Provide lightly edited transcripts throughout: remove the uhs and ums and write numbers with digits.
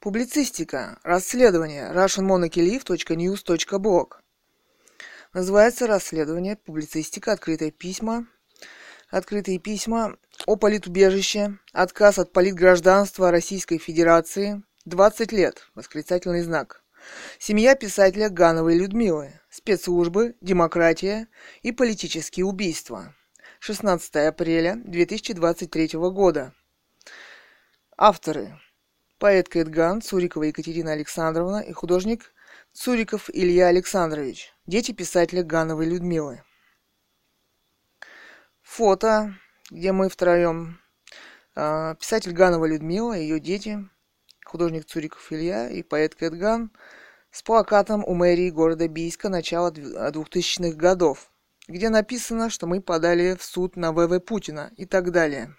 Публицистика. Расследование. russianmonarchylive.news.blog. Называется расследование «Публицистика. Открытые письма о политубежище. Отказ от политгражданства Российской Федерации. 20 лет. Восклицательный знак. Семья писателя Гановой Людмилы. Спецслужбы, демократия и политические убийства. 16 апреля 2023 года. Авторы. Поэт Кэтган, Цурикова Екатерина Александровна и художник Цуриков Илья Александрович. Дети писателя Гановой Людмилы. Фото, где мы втроем. Писатель Ганова Людмила, ее дети, художник Цуриков Илья и поэт Кэтган с плакатом у мэрии города Бийска начала 2000-х годов, где написано, что мы подали в суд на ВВ Путина и так далее.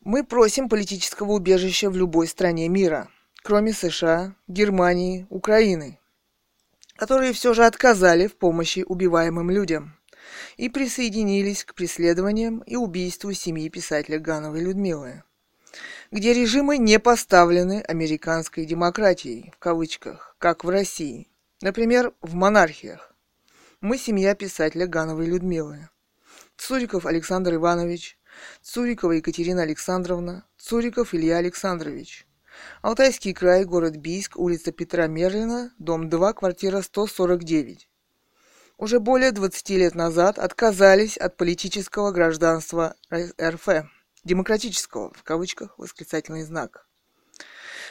Мы просим политического убежища в любой стране мира, кроме США, Германии, Украины, которые все же отказали в помощи убиваемым людям и присоединились к преследованиям и убийству семьи писателя Гановой Людмилы, где режимы не поставлены американской демократией, в кавычках, как в России, например, в монархиях. Мы семья писателя Гановой Людмилы. Цуриков Александр Иванович, Цурикова Екатерина Александровна, Цуриков Илья Александрович. Алтайский край, город Бийск, улица Петра Мерлина, дом 2, квартира 149. Уже более 20 лет назад отказались от политического гражданства РФ, демократического, в кавычках, восклицательный знак.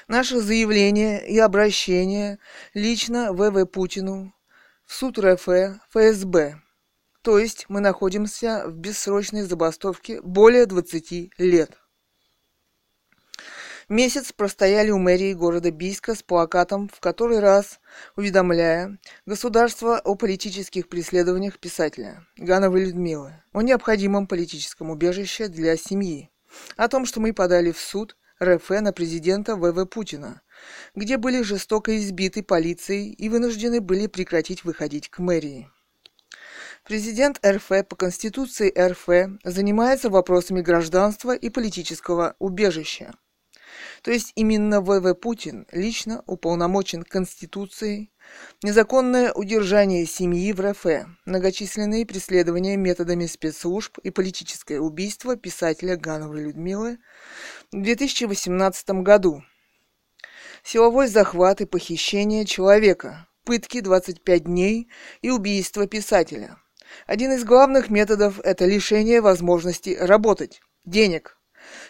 Наше заявление и обращение лично ВВ Путину в суд РФ, ФСБ. То есть мы находимся в бессрочной забастовке более 20 лет. Месяц простояли у мэрии города Бийска с плакатом, в который раз уведомляя государство о политических преследованиях писателя Гановой Людмилы, о необходимом политическом убежище для семьи, о том, что мы подали в суд РФ на президента ВВ Путина, где были жестоко избиты полицией и вынуждены были прекратить выходить к мэрии. Президент РФ по Конституции РФ занимается вопросами гражданства и политического убежища. То есть именно ВВ Путин лично уполномочен Конституцией, незаконное удержание семьи в РФ, многочисленные преследования методами спецслужб и политическое убийство писателя Гановой Людмилы в 2018 году. Силовой захват и похищение человека, пытки 25 дней и убийство писателя. Один из главных методов – это лишение возможности работать, денег.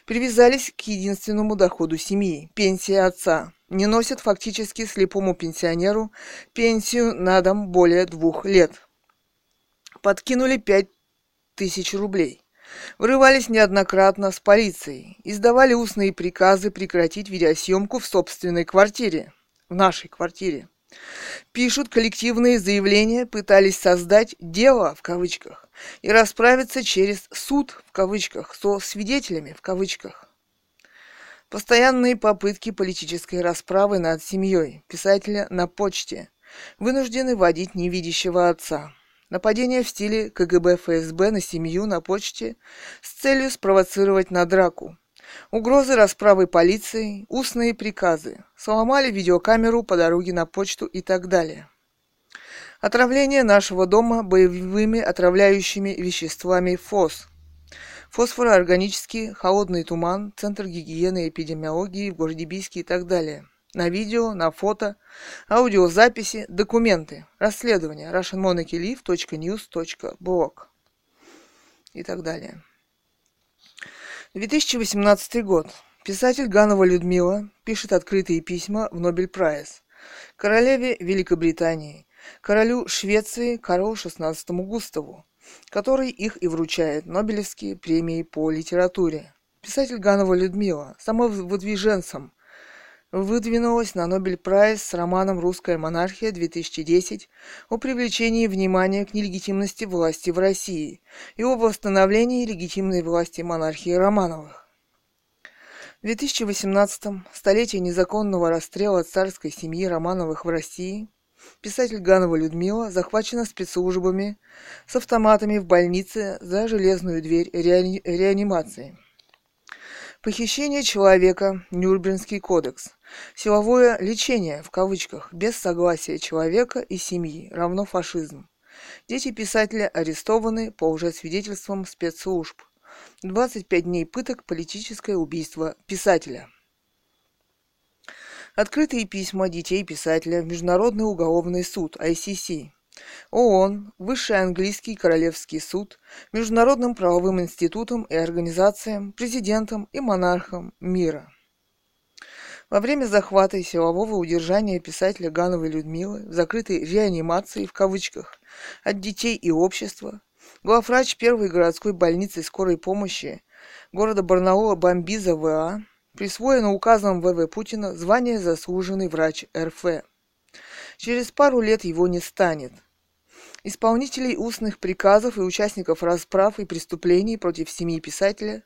Привязались к единственному доходу семьи – пенсии отца. Не носят фактически слепому пенсионеру пенсию на дом более 2 лет. Подкинули 5000 рублей. Врывались неоднократно с полицией. Издавали устные приказы прекратить видеосъемку в собственной квартире. В нашей квартире. Пишут коллективные заявления, пытались создать «дело» в кавычках и расправиться через «суд» в кавычках со «свидетелями» в кавычках. Постоянные попытки политической расправы над семьей писателя на почте, вынуждены водить невидящего отца. Нападение в стиле КГБ ФСБ на семью на почте с целью спровоцировать на драку. Угрозы расправы полицией, устные приказы, сломали видеокамеру по дороге на почту и так далее. Отравление нашего дома боевыми отравляющими веществами ФОС. Фосфороорганический, холодный туман, Центр гигиены и эпидемиологии в городе Бийске и так далее. На видео, на фото, аудиозаписи, документы, расследования, russianmonarchylive.news.blog и так далее. 2018 год. Писатель Ганова Людмила пишет открытые письма в Нобель Прайс королеве Великобритании, королю Швеции Карлу XVI Густаву, который их и вручает Нобелевские премии по литературе. Писатель Ганова Людмила самовыдвиженцем выдвинулась на Нобель Прайс с романом «Русская монархия 2010» о привлечении внимания к нелегитимности власти в России и о восстановлении легитимной власти монархии Романовых. В 2018-м, столетие незаконного расстрела царской семьи Романовых в России, писатель Ганова Людмила захвачена спецслужбами с автоматами в больнице за железную дверь реанимации. Похищение человека, Нюрнбергский кодекс. Силовое лечение, в кавычках, без согласия человека и семьи, равно фашизм. Дети писателя арестованы по лжесвидетельствам спецслужб. 25 дней пыток, политическое убийство писателя. Открытые письма детей писателя, Международный уголовный суд, ICC. ООН, Высший английский королевский суд, Международным правовым институтам и организациям, президентам и монархам мира. Во время захвата и силового удержания писателя Гановой Людмилы в закрытой реанимации, в кавычках, от детей и общества, главврач первой городской больницы скорой помощи города Барнаула Бамбиза В.А. присвоено указом В.В. Путина звание «Заслуженный врач РФ». Через пару лет его не станет. Исполнителей устных приказов и участников расправ и преступлений против семьи писателя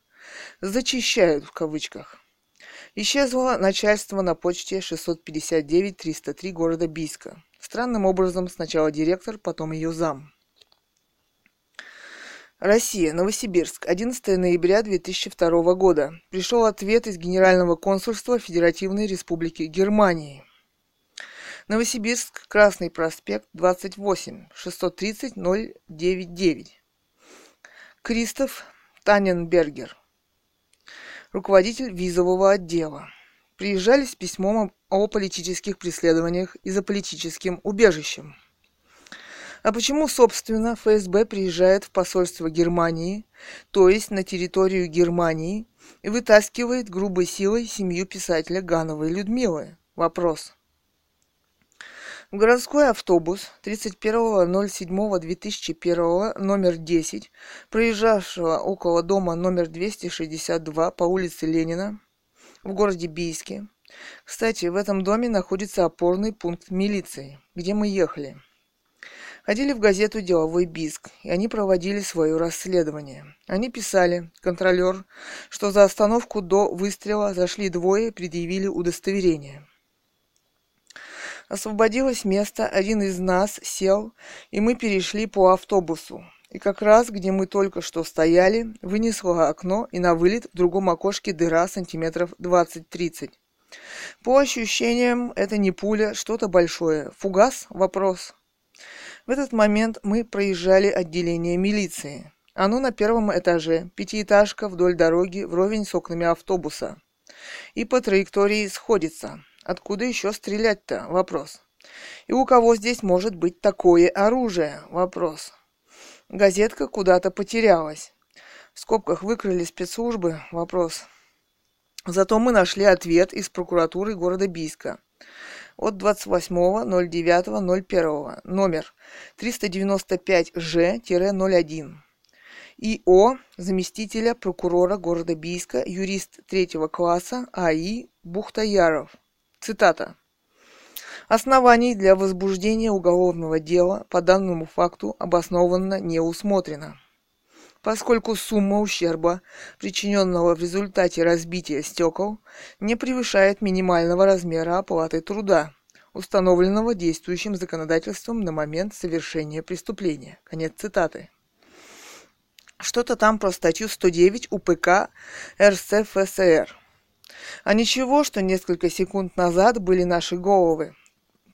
«зачищают» в кавычках. Исчезло начальство на почте 659-303 города Бийска. Странным образом сначала директор, потом ее зам. Россия, Новосибирск, 11 ноября 2002 года. Пришел ответ из Генерального консульства Федеративной Республики Германии. Новосибирск, Красный проспект, 28, 630-099. Кристоф Таненбергер, руководитель визового отдела. Приезжали с письмом о политических преследованиях и за политическим убежищем. А почему, собственно, ФСБ приезжает в посольство Германии, то есть на территорию Германии, и вытаскивает грубой силой семью писателя Гановой Людмилы? Вопрос. В городской автобус 31.07.2001 номер 10, проезжавшего около дома номер 262 по улице Ленина в городе Бийске. Кстати, в этом доме находится опорный пункт милиции, где мы ехали. Ходили в газету «Деловой Бийск», и они проводили свое расследование. Они писали, контролер, что за остановку до выстрела зашли двое и предъявили удостоверение. Освободилось место, один из нас сел, и мы перешли по автобусу. И как раз, где мы только что стояли, вынесло окно, и на вылет в другом окошке дыра сантиметров 20-30. По ощущениям, это не пуля, что-то большое. Фугас? Вопрос. В этот момент мы проезжали отделение милиции. Оно на первом этаже, пятиэтажка вдоль дороги, вровень с окнами автобуса. И по траектории сходится. Откуда еще стрелять-то? Вопрос. И у кого здесь может быть такое оружие? Вопрос. Газетка куда-то потерялась. В скобках выкрали спецслужбы? Вопрос. Зато мы нашли ответ из прокуратуры города Бийска. От 28.09.01, номер 395Ж-01. И.О. заместителя прокурора города Бийска, юрист 3 класса А.И. Бухтаяров. Цитата. Оснований для возбуждения уголовного дела по данному факту обоснованно не усмотрено, поскольку сумма ущерба, причиненного в результате разбития стекол, не превышает минимального размера оплаты труда, установленного действующим законодательством на момент совершения преступления. Конец цитаты. Что-то там про статью 109 УПК РСФСР. А ничего, что несколько секунд назад были наши головы.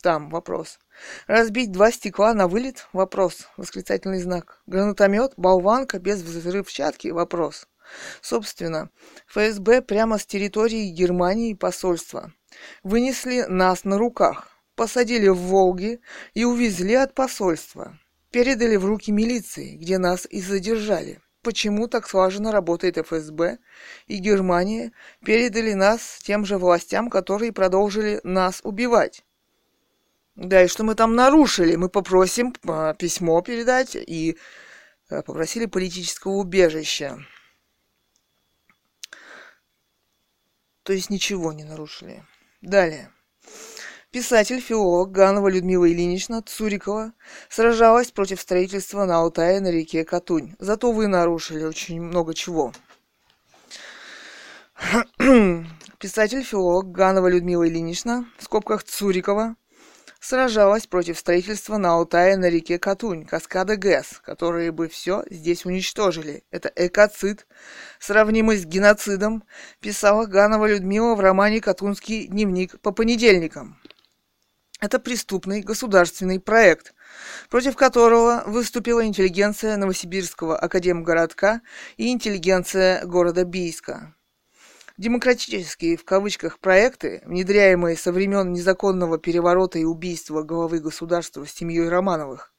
Там вопрос. Разбить два стекла на вылет? Вопрос. Восклицательный знак. Гранатомет? Болванка без взрывчатки? Вопрос. Собственно, ФСБ прямо с территории Германии посольства вынесли нас на руках, посадили в «Волге» и увезли от посольства. Передали в руки милиции, где нас и задержали. Почему так слаженно работает ФСБ и Германия, передали нас тем же властям, которые продолжили нас убивать. Да, и что мы там нарушили? Мы попросим письмо передать и попросили политического убежища. То есть ничего не нарушили. Далее. Писатель-филолог Ганова Людмила Ильинична Цурикова сражалась против строительства на Алтае на реке Катунь. Зато вы нарушили очень много чего. Писатель-филолог Ганова Людмила Ильинична, в скобках Цурикова, сражалась против строительства на Алтае на реке Катунь каскада ГЭС, которые бы все здесь уничтожили. Это экоцид, сравнимый с геноцидом, писала Ганова Людмила в романе «Катунский дневник по понедельникам». Это преступный государственный проект, против которого выступила интеллигенция Новосибирского академгородка и интеллигенция города Бийска. Демократические, в кавычках, проекты, внедряемые со времен незаконного переворота и убийства главы государства с семьей Романовых,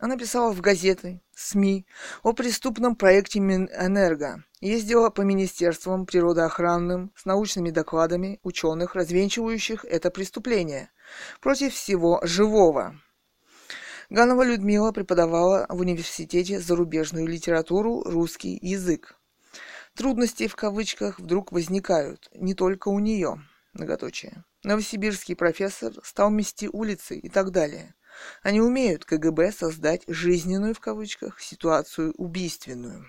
она писала в газеты, СМИ о преступном проекте Минэнерго, ездила по министерствам природоохранным с научными докладами ученых, развенчивающих это преступление, против всего живого. Ганова Людмила преподавала в университете зарубежную литературу, русский язык. Трудности, в кавычках, вдруг возникают, не только у нее, многоточие. Новосибирский профессор стал мести улицы и так далее. Они умеют КГБ создать жизненную, в кавычках, ситуацию убийственную.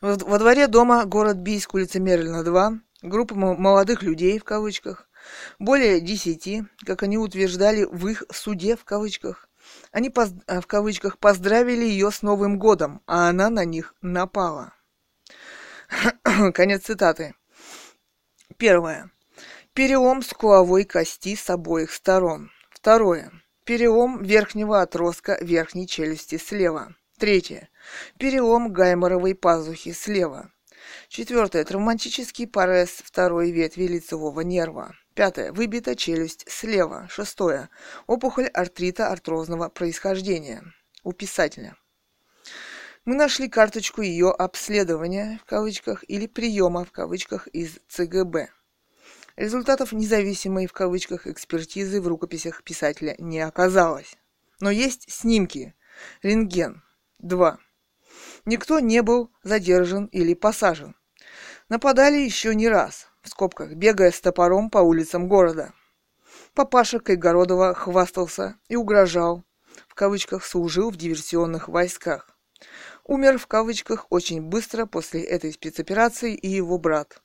Во дворе дома город Бийск, улица Мерлина, 2, группа молодых людей, в кавычках, более 10, как они утверждали в их суде, в кавычках, они, в кавычках, поздравили ее с Новым годом, а она на них напала. Конец цитаты. Первое. Перелом скуловой кости с обоих сторон. Второе. Перелом верхнего отростка верхней челюсти слева. Третье. Перелом гайморовой пазухи слева. Четвертое. Травматический парез второй ветви лицевого нерва. Пятое. Выбита челюсть слева. Шестое. Опухоль артрита артрозного происхождения. У писателя. Мы нашли карточку ее обследования, в кавычках, или приема, в кавычках, из ЦГБ. Результатов независимой, в кавычках, экспертизы в рукописях писателя не оказалось. Но есть снимки. Рентген. 2. Никто не был задержан или посажен. Нападали еще не раз, в скобках, бегая с топором по улицам города. Папаша Кайгородова хвастался и угрожал, в кавычках, служил в диверсионных войсках. Умер, в кавычках, очень быстро после этой спецоперации и его брат.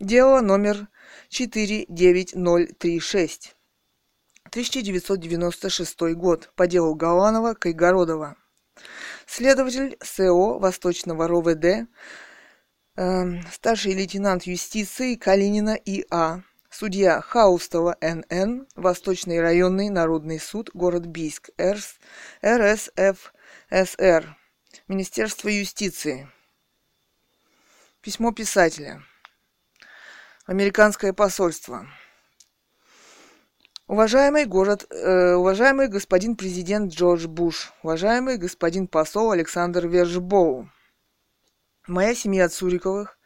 Дело номер 49036. 1996 год. По делу Галанова-Кайгородова. Следователь СО Восточного РОВД, старший лейтенант юстиции Калинина И.А., судья Хаустова Н.Н., Восточный районный народный суд, город Бийск, РСФСР, Министерство юстиции. Письмо писателя. Американское посольство. Уважаемый господин президент Джордж Буш, уважаемый господин посол Александр Вержбоу, моя семья Цуриковых,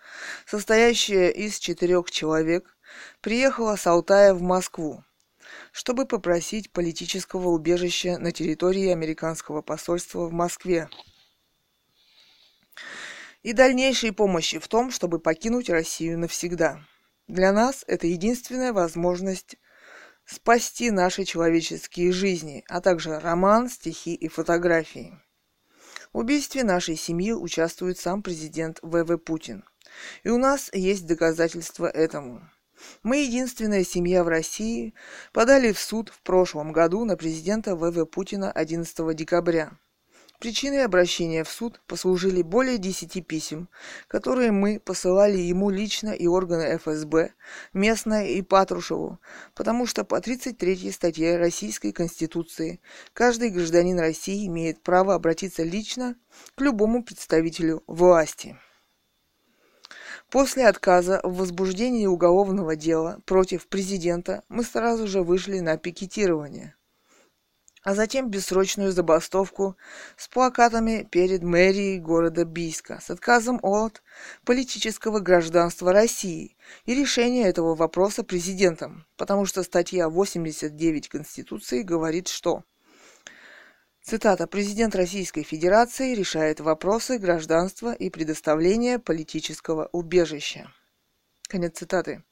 состоящая из 4 человек, приехала с Алтая в Москву, чтобы попросить политического убежища на территории американского посольства в Москве и дальнейшей помощи в том, чтобы покинуть Россию навсегда. Для нас это единственная возможность спасти наши человеческие жизни, а также роман, стихи и фотографии. В убийстве нашей семьи участвует сам президент В.В. Путин. И у нас есть доказательства этому. Мы единственная семья в России, подали в суд в прошлом году на президента В.В. Путина 11 декабря. Причиной обращения в суд послужили более 10 писем, которые мы посылали ему лично и органы ФСБ, местное и Патрушеву, потому что по 33 статье Российской Конституции каждый гражданин России имеет право обратиться лично к любому представителю власти. После отказа в возбуждении уголовного дела против президента мы сразу же вышли на пикетирование, а затем бессрочную забастовку с плакатами перед мэрией города Бийска с отказом от политического гражданства России и решения этого вопроса президентом, потому что статья 89 Конституции говорит, что, цитата, «Президент Российской Федерации решает вопросы гражданства и предоставления политического убежища». Конец цитаты.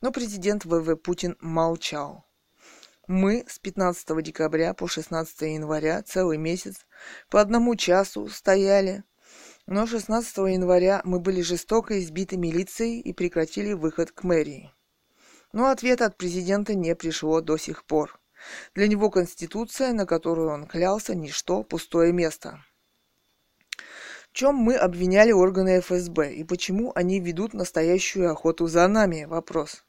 Но президент В.В. Путин молчал. Мы с 15 декабря по 16 января целый месяц по 1 часу стояли, но 16 января мы были жестоко избиты милицией и прекратили выход к мэрии. Но ответа от президента не пришло до сих пор. Для него Конституция, на которую он клялся, ничто, пустое место. В чем мы обвиняли органы ФСБ и почему они ведут настоящую охоту за нами? Вопрос.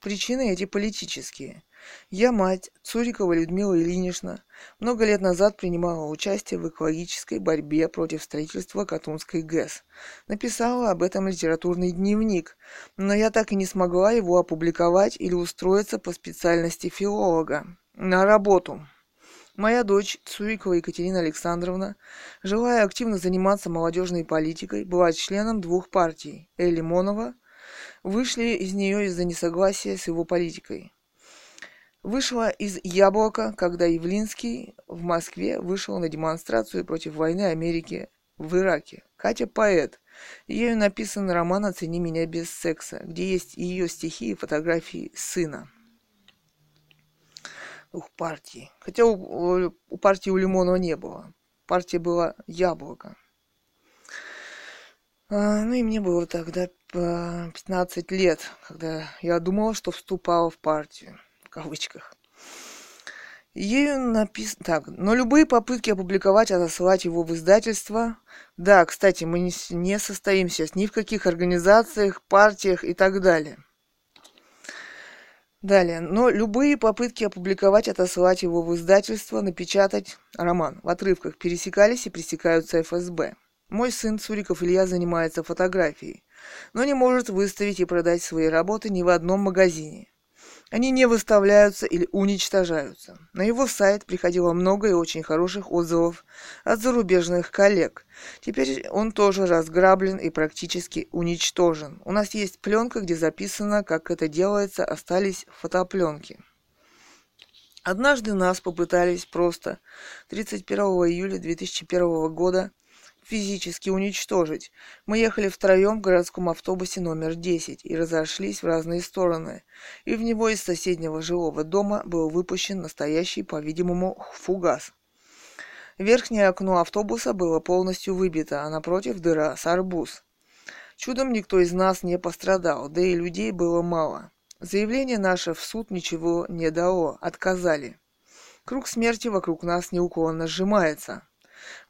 Причины эти политические. Я, мать Цурикова Людмила Ильинична, много лет назад принимала участие в экологической борьбе против строительства Катунской ГЭС. Написала об этом литературный дневник, но я так и не смогла его опубликовать или устроиться по специальности филолога на работу. Моя дочь Цурикова Екатерина Александровна, желая активно заниматься молодежной политикой, была членом двух партий – Лимонова, вышли из нее из-за несогласия с его политикой. Вышла из «Яблока», когда Явлинский в Москве вышел на демонстрацию против войны Америки в Ираке. Катя – поэт. Ею написан роман «Оцени меня без секса», где есть ее стихи и фотографии сына. Партии. Хотя у партии у Лимонова не было. Партия была «Яблоко». Ну и мне было тогда 15 лет, когда я думала, что вступала в партию. В кавычках. Ею написано... Так, но любые попытки опубликовать, отослать его в издательство... Да, кстати, мы не состоим сейчас ни в каких организациях, партиях и так далее. Далее. Но любые попытки опубликовать, отослать его в издательство, напечатать роман в отрывках пересекались и пресекаются ФСБ. Мой сын Цуриков Илья занимается фотографией, но не может выставить и продать свои работы ни в одном магазине. Они не выставляются или уничтожаются. На его сайт приходило много и очень хороших отзывов от зарубежных коллег. Теперь он тоже разграблен и практически уничтожен. У нас есть пленка, где записано, как это делается, остались фотопленки. Однажды нас попытались просто 31 июля 2001 года физически уничтожить. Мы ехали втроем в городском автобусе номер 10 и разошлись в разные стороны. И в него из соседнего жилого дома был выпущен настоящий, по-видимому, фугас. Верхнее окно автобуса было полностью выбито, а напротив дыра с арбуз. Чудом никто из нас не пострадал, да и людей было мало. Заявление наше в суд ничего не дало, отказали. Круг смерти вокруг нас неуклонно сжимается.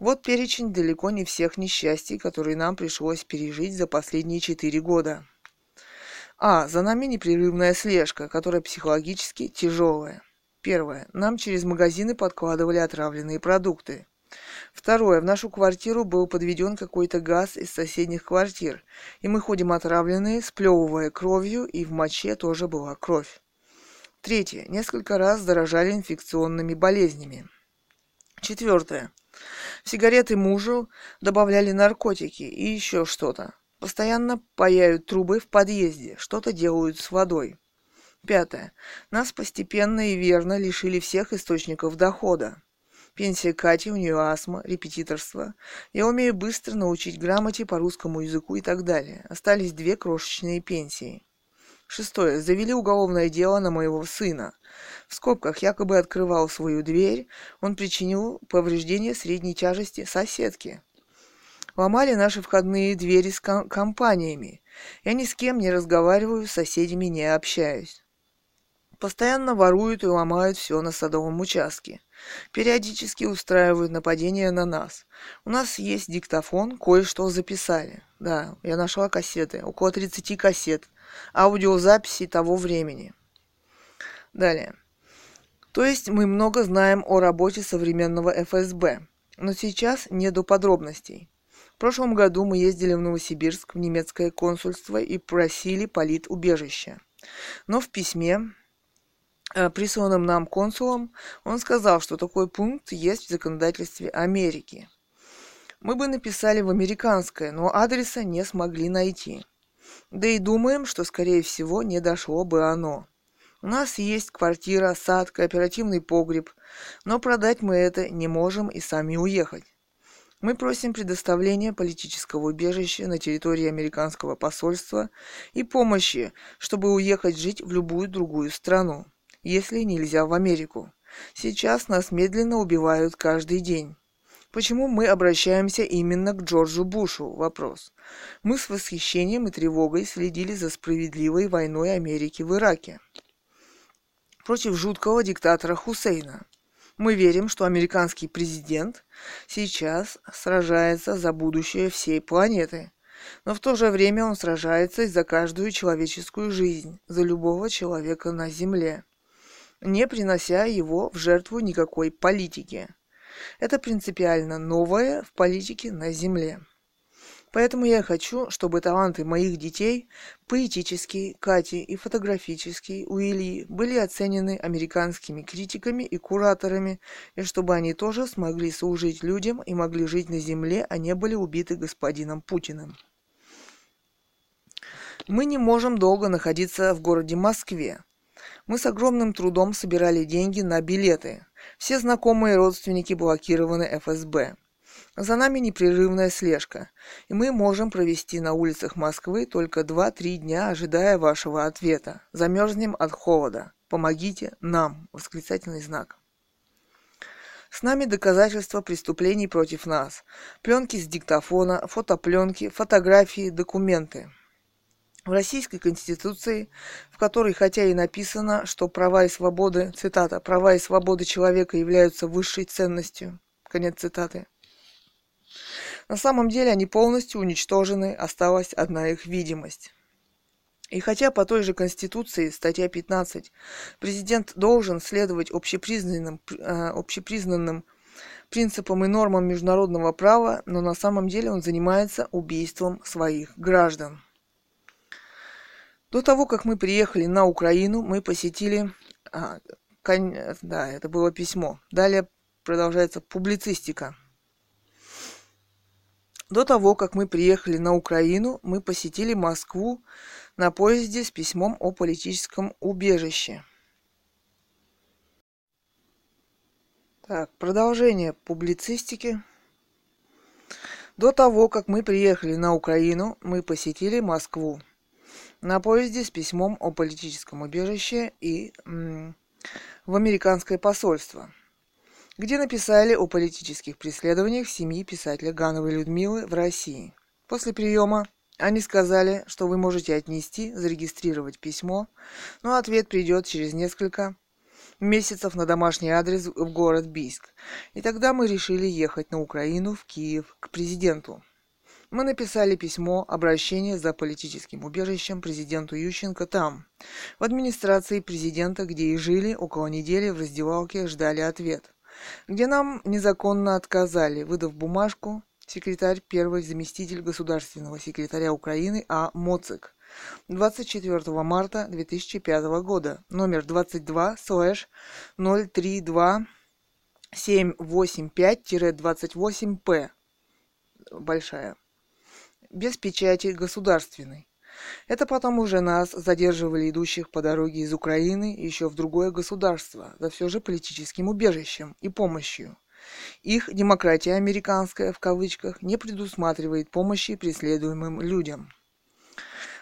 Вот перечень далеко не всех несчастий, которые нам пришлось пережить за последние 4 года. А. За нами непрерывная слежка, которая психологически тяжелая. Первое. Нам через магазины подкладывали отравленные продукты. Второе. В нашу квартиру был подведен какой-то газ из соседних квартир, и мы ходим отравленные, сплевывая кровью, и в моче тоже была кровь. Третье. Несколько раз заражали инфекционными болезнями. Четвертое. В сигареты мужу добавляли наркотики и еще что-то. Постоянно паяют трубы в подъезде, что-то делают с водой. Пятое. Нас постепенно и верно лишили всех источников дохода. Пенсия Кати, у нее астма, репетиторство. Я умею быстро научить грамоте по русскому языку и так далее. Остались 2 крошечные пенсии. Шестое. Завели уголовное дело на моего сына. В скобках якобы открывал свою дверь. Он причинил повреждение средней тяжести соседке. Ломали наши входные двери с компаниями. Я ни с кем не разговариваю, с соседями не общаюсь. Постоянно воруют и ломают все на Садовом участке. Периодически устраивают нападения на нас. У нас есть диктофон, кое-что записали. Да, я нашла кассеты, около 30 кассет. Аудиозаписи того времени. Далее. То есть мы много знаем о работе современного ФСБ, но сейчас не до подробностей. В прошлом году мы ездили в Новосибирск в немецкое консульство и просили политубежище. Но в письме, присланном нам консулом, он сказал, что такой пункт есть в законодательстве Америки. Мы бы написали в американское, но адреса не смогли найти. Да и думаем, что, скорее всего, не дошло бы оно. У нас есть квартира, сад, кооперативный погреб, но продать мы это не можем и сами уехать. Мы просим предоставления политического убежища на территории американского посольства и помощи, чтобы уехать жить в любую другую страну, если нельзя в Америку. Сейчас нас медленно убивают каждый день. Почему мы обращаемся именно к Джорджу Бушу? Вопрос. Мы с восхищением и тревогой следили за справедливой войной Америки в Ираке против жуткого диктатора Хусейна. Мы верим, что американский президент сейчас сражается за будущее всей планеты, но в то же время он сражается и за каждую человеческую жизнь, за любого человека на Земле, не принося его в жертву никакой политики. Это принципиально новое в политике на Земле. Поэтому я хочу, чтобы таланты моих детей, поэтический, Кати и фотографический, у Ильи, были оценены американскими критиками и кураторами, и чтобы они тоже смогли служить людям и могли жить на земле, а не были убиты господином Путиным. Мы не можем долго находиться в городе Москве. Мы с огромным трудом собирали деньги на билеты. Все знакомые и родственники блокированы ФСБ. За нами непрерывная слежка, и мы можем провести на улицах Москвы только 2-3 дня, ожидая вашего ответа. Замерзнем от холода. Помогите нам! Восклицательный знак. С нами доказательства преступлений против нас. Пленки с диктофона, фотопленки, фотографии, документы. В Российской Конституции, в которой хотя и написано, что права и свободы, цитата, «права и свободы человека являются высшей ценностью», конец цитаты, на самом деле они полностью уничтожены, осталась одна их видимость. И хотя по той же Конституции, статья 15, президент должен следовать общепризнанным принципам и нормам международного права, но на самом деле он занимается убийством своих граждан. До того, как мы приехали на Украину, мы посетили... это было письмо. Далее продолжается публицистика. До того, как мы приехали на Украину, мы посетили Москву на поезде с письмом о политическом убежище. Так, продолжение публицистики. До того, как мы приехали на Украину, мы посетили Москву на поезде с письмом о политическом убежище и в американское посольство, где написали о политических преследованиях семьи писателя Гановой Людмилы в России. После приема они сказали, что вы можете отнести, зарегистрировать письмо, но ответ придет через несколько месяцев на домашний адрес в город Бийск. И тогда мы решили ехать на Украину, в Киев, к президенту. Мы написали письмо обращение за политическим убежищем президенту Ющенко там, в администрации президента, где и жили около недели в раздевалке, ждали ответ, где нам незаконно отказали, выдав бумажку, секретарь, первый заместитель государственного секретаря Украины А. Моцик, 24 марта 2005 года, номер 22/032785-28П, большая. Без печати государственной. Это потом уже нас задерживали идущих по дороге из Украины еще в другое государство, за все же политическим убежищем и помощью. Их «демократия американская» в кавычках не предусматривает помощи преследуемым людям.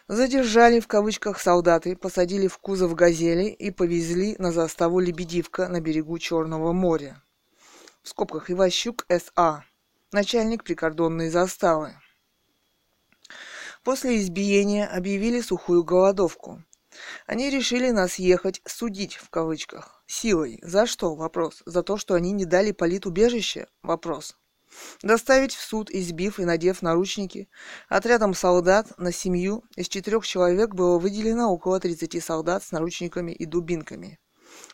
Задержали в кавычках солдаты, посадили в кузов «Газели» и повезли на заставу «Лебедивка» на берегу Черного моря. В скобках Иващук С.А., начальник прикордонной заставы. После избиения объявили сухую голодовку. Они решили нас ехать «судить» в кавычках. Силой. За что? Вопрос. За то, что они не дали политубежище? Вопрос. Доставить в суд, избив и надев наручники. Отрядом солдат на семью из 4 человек было выделено около 30 солдат с наручниками и дубинками.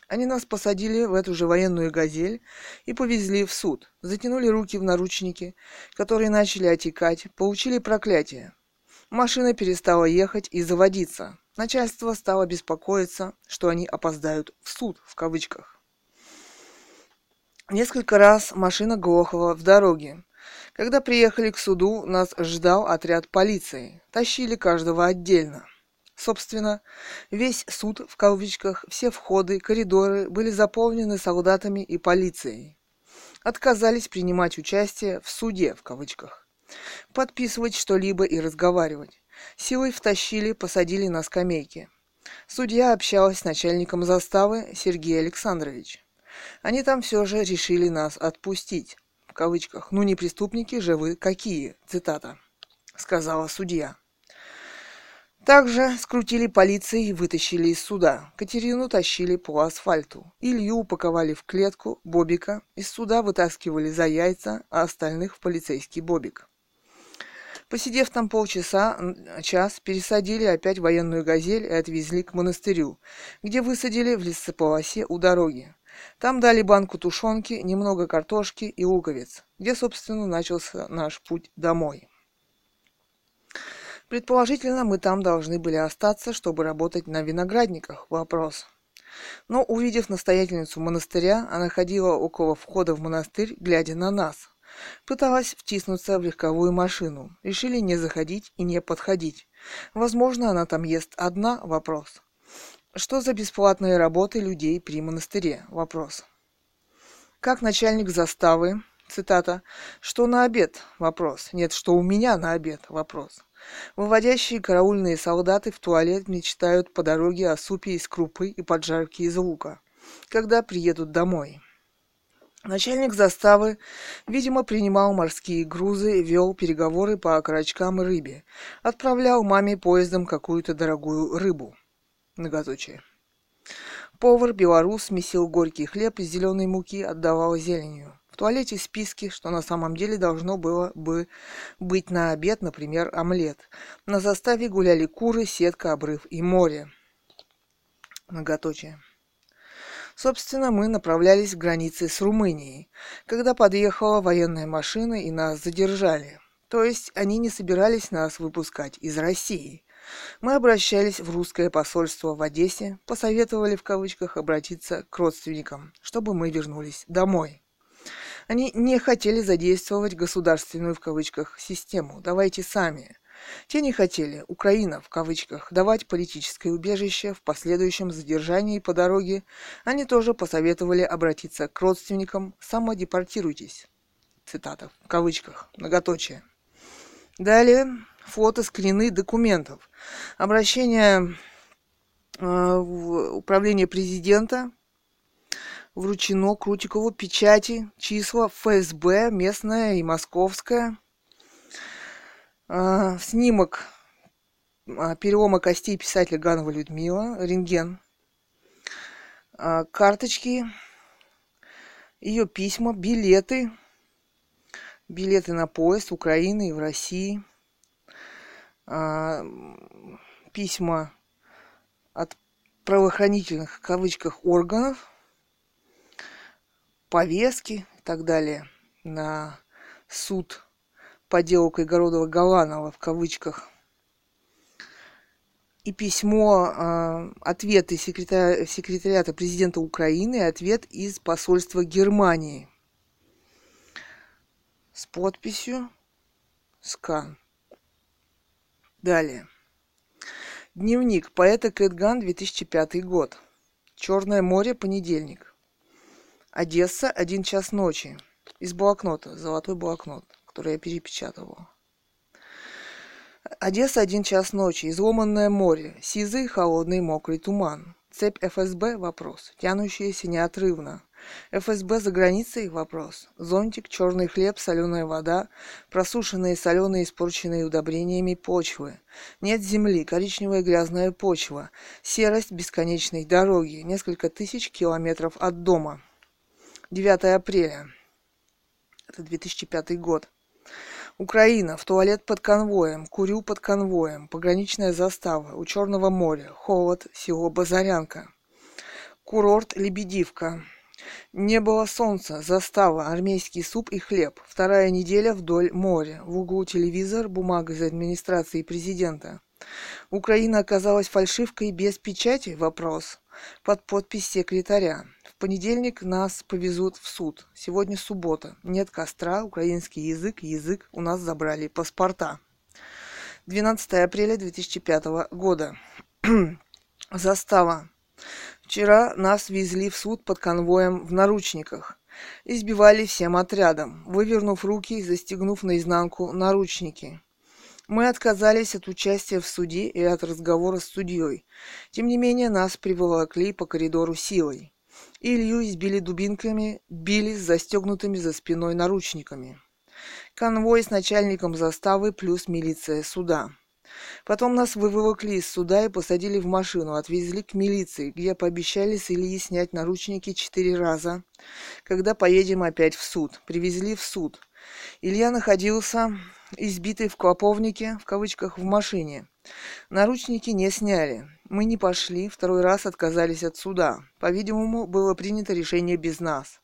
Они нас посадили в эту же военную «Газель» и повезли в суд. Затянули руки в наручники, которые начали отекать, получили проклятие. Машина перестала ехать и заводиться. Начальство стало беспокоиться, что они опоздают в суд, в кавычках. Несколько раз машина глохла в дороге. Когда приехали к суду, нас ждал отряд полиции. Тащили каждого отдельно. Собственно, весь суд, в кавычках, все входы, коридоры были заполнены солдатами и полицией. Отказались принимать участие в суде, в кавычках. Подписывать что-либо и разговаривать. Силой втащили, посадили на скамейки. Судья общалась с начальником заставы Сергей Александрович. Они там все же решили нас отпустить. в кавычках, ну не преступники же вы какие, цитата, сказала судья. Также скрутили полицией и вытащили из суда. Катерину тащили по асфальту. Илью упаковали в клетку, Бобика из суда вытаскивали за яйца, а остальных в полицейский Бобик. Посидев там полчаса, час, пересадили опять военную «Газель» и отвезли к монастырю, где высадили в лесополосе у дороги. Там дали банку тушенки, немного картошки и луковиц, где, собственно, начался наш путь домой. Предположительно, мы там должны были остаться, чтобы работать на виноградниках. Вопрос. Но, увидев настоятельницу монастыря, она ходила около входа в монастырь, глядя на нас. Пыталась втиснуться в легковую машину. Решили не заходить и не подходить. Возможно, она там ест одна? Вопрос. Что за бесплатные работы людей при монастыре? Вопрос. Как начальник заставы? Цитата. Что на обед? Вопрос. Нет, что у меня на обед? Вопрос. Выводящие караульные солдаты в туалет мечтают по дороге о супе из крупы и поджарке из лука, когда приедут домой. Начальник заставы, видимо, принимал морские грузы, вел переговоры по окорочкам и рыбе, отправлял маме поездом какую-то дорогую рыбу. Многоточие. Повар-белорус месил горький хлеб из зеленой муки, отдавал зеленью. В туалете списки, что на самом деле должно было бы быть на обед, например, омлет. На заставе гуляли куры, сетка, обрыв и море. Многоточие. Собственно, мы направлялись к границе с Румынией, когда подъехала военная машина и нас задержали. То есть они не собирались нас выпускать из России. Мы обращались в русское посольство в Одессе, посоветовали в кавычках обратиться к родственникам, чтобы мы вернулись домой. Они не хотели задействовать государственную в кавычках систему. Давайте сами. Те не хотели, Украина, в кавычках, давать политическое убежище в последующем задержании по дороге. Они тоже посоветовали обратиться к родственникам «самодепортируйтесь». Цитата, в кавычках, многоточие. Далее фото, скрины документов. Обращение в управление президента вручено Крутикову, печати, числа ФСБ, местная и московская. Снимок перелома костей писателя Ганова Людмила, рентген, карточки, ее письма, билеты, билеты на поезд Украины и в России, письма от правоохранительных в кавычках органов, повестки и так далее на суд по делу Кайгородова-Галанова в кавычках и письмо, ответы секретариата президента Украины и ответ из посольства Германии с подписью «Скан». Далее. Дневник поэта Кэтган, 2005 год. Черное море, понедельник. Одесса, 1 час ночи. Из блокнота, золотой блокнот, который я перепечатывала. Одесса, 1 час ночи, изломанное море, сизый, холодный, мокрый туман. Цепь ФСБ, вопрос, тянущаяся неотрывно. ФСБ за границей, вопрос, зонтик, черный хлеб, соленая вода, просушенные, соленые, испорченные удобрениями почвы. Нет земли, коричневая грязная почва, серость бесконечной дороги, несколько тысяч километров от дома. 9 апреля. Это 2005 год. Украина. В туалет под конвоем. Курю под конвоем. Пограничная застава. У Черного моря. Холод. Село Базарянка. Курорт Лебедивка. Не было солнца. Застава. Армейский суп и хлеб. Вторая неделя вдоль моря. В углу телевизор. Бумага из администрации президента. Украина оказалась фальшивкой без печати? Вопрос. Под подпись секретаря. В понедельник нас повезут в суд. Сегодня суббота. Нет костра, украинский язык, у нас забрали паспорта. 12 апреля 2005 года. Застава. Вчера нас везли в суд под конвоем в наручниках. Избивали всем отрядом, вывернув руки и застегнув наизнанку наручники. Мы отказались от участия в суде и от разговора с судьей. Тем не менее, нас приволокли по коридору силой. Илью избили дубинками, били с застегнутыми за спиной наручниками. Конвой с начальником заставы плюс милиция суда. Потом нас выволокли из суда и посадили в машину, отвезли к милиции, где пообещали с Ильи снять наручники 4 раза, когда поедем опять в суд. Привезли в суд. Илья находился избитый в клоповнике, в кавычках, в машине. Наручники не сняли. Мы не пошли, 2-й раз отказались от суда. По-видимому, было принято решение без нас.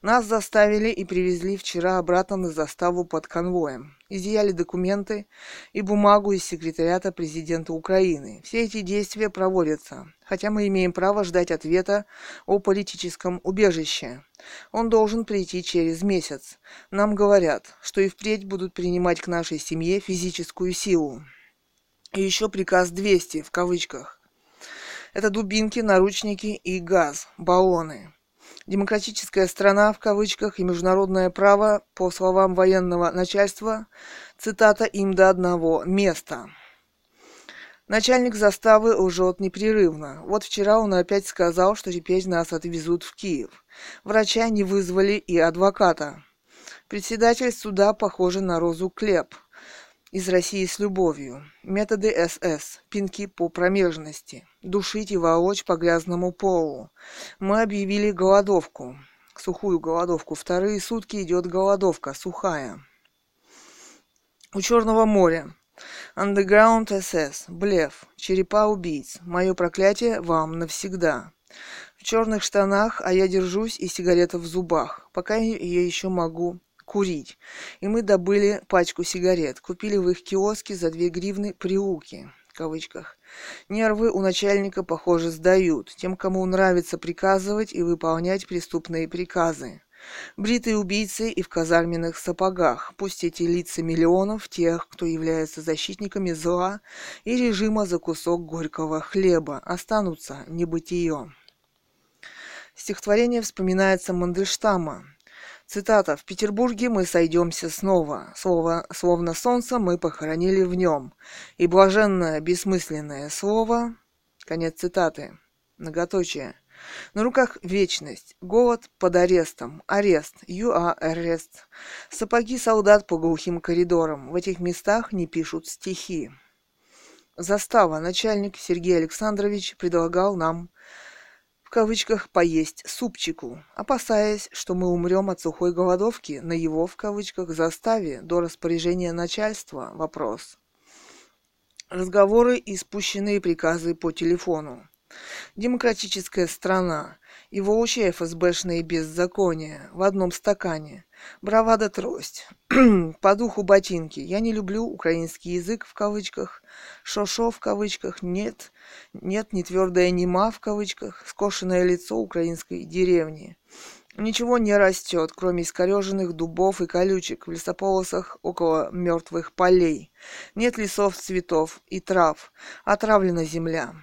Нас заставили и привезли вчера обратно на заставу под конвоем. Изъяли документы и бумагу из секретариата президента Украины. Все эти действия проводятся, хотя мы имеем право ждать ответа о политическом убежище. Он должен прийти через месяц. Нам говорят, что и впредь будут принимать к нашей семье физическую силу. И еще приказ 200, в кавычках. Это дубинки, наручники и газ, баллоны. Демократическая страна, в кавычках, и международное право, по словам военного начальства, цитата, им до одного места. Начальник заставы лжет непрерывно. Вот вчера он опять сказал, что теперь нас отвезут в Киев. Врача не вызвали и адвоката. Председатель суда похожа на Розу Клеп. Из России с любовью. Методы СС. Пинки по промежности. Душить и волочь по грязному полу. Мы объявили голодовку. Сухую голодовку. 2-е сутки идет голодовка. Сухая. У Черного моря. Underground СС. Блеф. Черепа убийц. Мое проклятие вам навсегда. В черных штанах, а я держусь, и сигарета в зубах. Пока я еще могу курить. И мы добыли пачку сигарет. Купили в их киоске за 2 гривны «приуки», в кавычках. Нервы у начальника, похоже, сдают. Тем, кому нравится приказывать и выполнять преступные приказы. Бритые убийцы и в казарменных сапогах. Пусть эти лица миллионов, тех, кто является защитниками зла и режима за кусок горького хлеба, останутся небытием. Стихотворение вспоминается Мандельштама. Цитата. «В Петербурге мы сойдемся снова. Слово «словно солнце» мы похоронили в нем. И блаженное, бессмысленное слово...» Конец цитаты. Многоточие. На руках вечность. Голод под арестом. Арест. Арест. Сапоги солдат по глухим коридорам. В этих местах не пишут стихи. Застава. Начальник Сергей Александрович предлагал нам... в кавычках «поесть супчику», опасаясь, что мы умрем от сухой голодовки на его, в кавычках, заставе до распоряжения начальства, вопрос. Разговоры и спущенные приказы по телефону. Демократическая страна. Его очи ФСБшные беззакония. В одном стакане. Бравада трость. По духу ботинки. Я не люблю украинский язык, в кавычках. Шошо, в кавычках. Нет. Нет, не твердая нема, в кавычках. Скошенное лицо украинской деревни. Ничего не растет, кроме искореженных дубов и колючек в лесополосах около мертвых полей. Нет лесов, цветов и трав. Отравлена земля.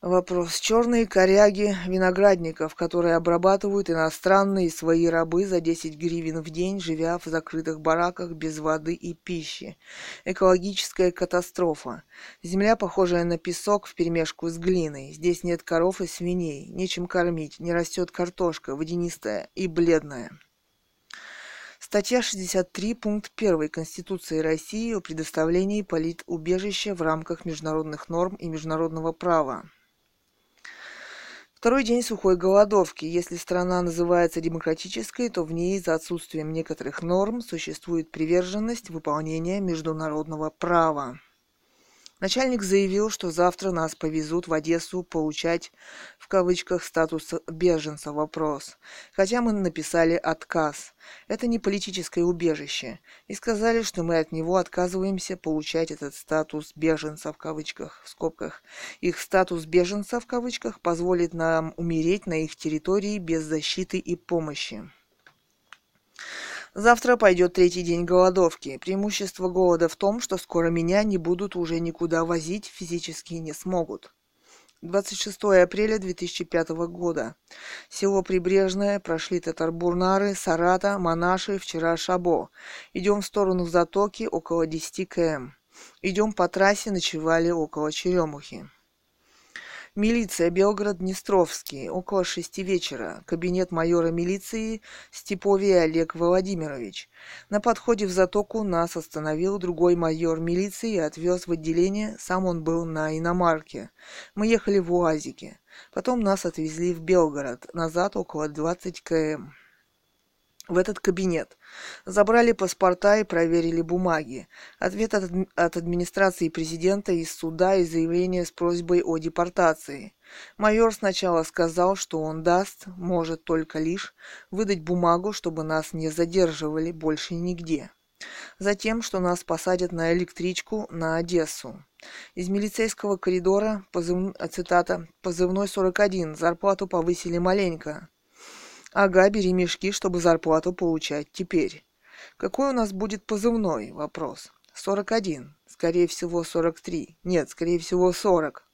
Вопрос. Черные коряги виноградников, которые обрабатывают иностранные свои рабы за 10 гривен в день, живя в закрытых бараках без воды и пищи. Экологическая катастрофа. Земля, похожая на песок вперемешку с глиной. Здесь нет коров и свиней, нечем кормить, не растет картошка, водянистая и бледная. Статья 63, пункт 1 Конституции России о предоставлении политубежища в рамках международных норм и международного права. 2-й день сухой голодовки. Если страна называется демократической, то в ней за отсутствием некоторых норм существует приверженность выполнения международного права. Начальник заявил, что завтра нас повезут в Одессу получать, в кавычках, статус беженца, вопрос. Хотя мы написали отказ. Это не политическое убежище. И сказали, что мы от него отказываемся получать этот статус беженца, в кавычках, в скобках. Их статус беженца, в кавычках, позволит нам умереть на их территории без защиты и помощи. Завтра пойдет 3-й день голодовки. Преимущество голода в том, что скоро меня не будут уже никуда возить, физически не смогут. 26 апреля 2005 года. Село Прибрежное, прошли Татарбурнары, Сарата, Монаши, вчера Шабо. Идем в сторону Затоки, около 10 км. Идем по трассе, ночевали около Черемухи. Милиция, Белгород-Днестровский, около 6 вечера. Кабинет майора милиции Степове Олег Владимирович. На подходе в Затоку нас остановил другой майор милиции и отвез в отделение, сам он был на иномарке. Мы ехали в УАЗике. Потом нас отвезли в Белгород, назад около 20 км. В этот кабинет. Забрали паспорта и проверили бумаги. Ответ от администрации президента, из суда и заявление с просьбой о депортации. Майор сначала сказал, что он даст, может только лишь, выдать бумагу, чтобы нас не задерживали больше нигде. Затем, что нас посадят на электричку на Одессу. Из милицейского коридора, цитата, «позывной 41, зарплату повысили маленько». «Ага, бери мешки, чтобы зарплату получать теперь». «Какой у нас будет позывной?» Вопрос. 41. Скорее всего, 43. Нет, скорее всего, 40.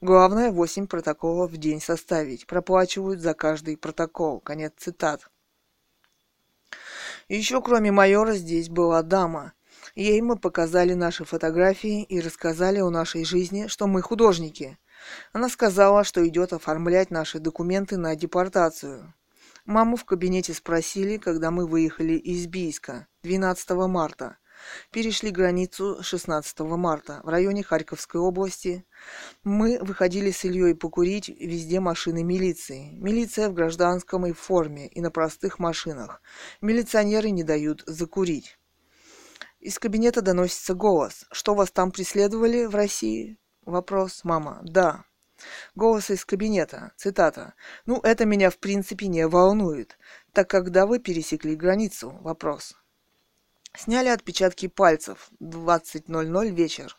Главное, 8 протоколов в день составить. Проплачивают за каждый протокол. Конец цитат. Еще кроме майора здесь была дама. Ей мы показали наши фотографии и рассказали о нашей жизни, что мы художники. Она сказала, что идет оформлять наши документы на депортацию. Маму в кабинете спросили, когда мы выехали из Бийска 12 марта. Перешли границу 16 марта в районе Харьковской области. Мы выходили с Ильей покурить, везде машины милиции. Милиция в гражданском и в форме, и на простых машинах. Милиционеры не дают закурить. Из кабинета доносится голос. «Что вас там преследовали в России?» Вопрос. «Мама». «Да». Голос из кабинета. Цитата. «Ну, это меня в принципе не волнует. Так когда вы пересекли границу?» Вопрос. Сняли отпечатки пальцев. 20:00 вечер.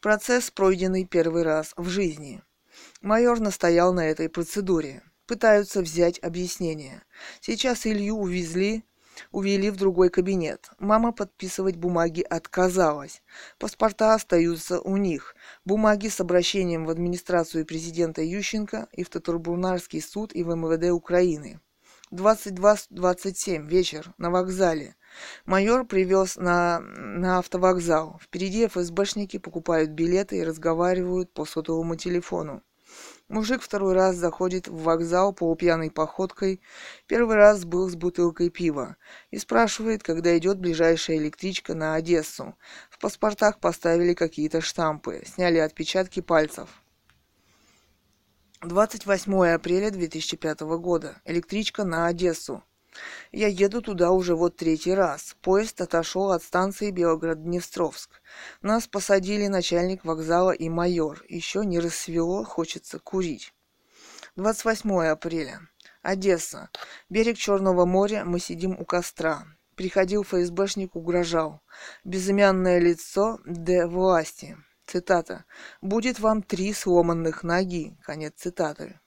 Процесс, пройденный первый раз в жизни. Майор настоял на этой процедуре. Пытаются взять объяснение. Сейчас Илью увели в другой кабинет. Мама подписывать бумаги отказалась. Паспорта остаются у них. Бумаги с обращением в администрацию президента Ющенко и в Татарбунарский суд и в МВД Украины. 22:27 вечер на вокзале. Майор привез на автовокзал. Впереди ФСБшники покупают билеты и разговаривают по сотовому телефону. Мужик второй раз заходит в вокзал полупьяной походкой, первый раз был с бутылкой пива, и спрашивает, когда идет ближайшая электричка на Одессу. В паспортах поставили какие-то штампы, сняли отпечатки пальцев. 28 апреля 2005 года. Электричка на Одессу. Я еду туда уже вот 3-й раз. Поезд отошел от станции Белгород-Днестровск. Нас посадили начальник вокзала и майор. Еще не рассвело, хочется курить. 28 апреля. Одесса. Берег Черного моря, мы сидим у костра. Приходил ФСБшник, угрожал. Безымянное лицо Д. власти. Цитата. «Будет вам 3 сломанных ноги». Конец цитаты.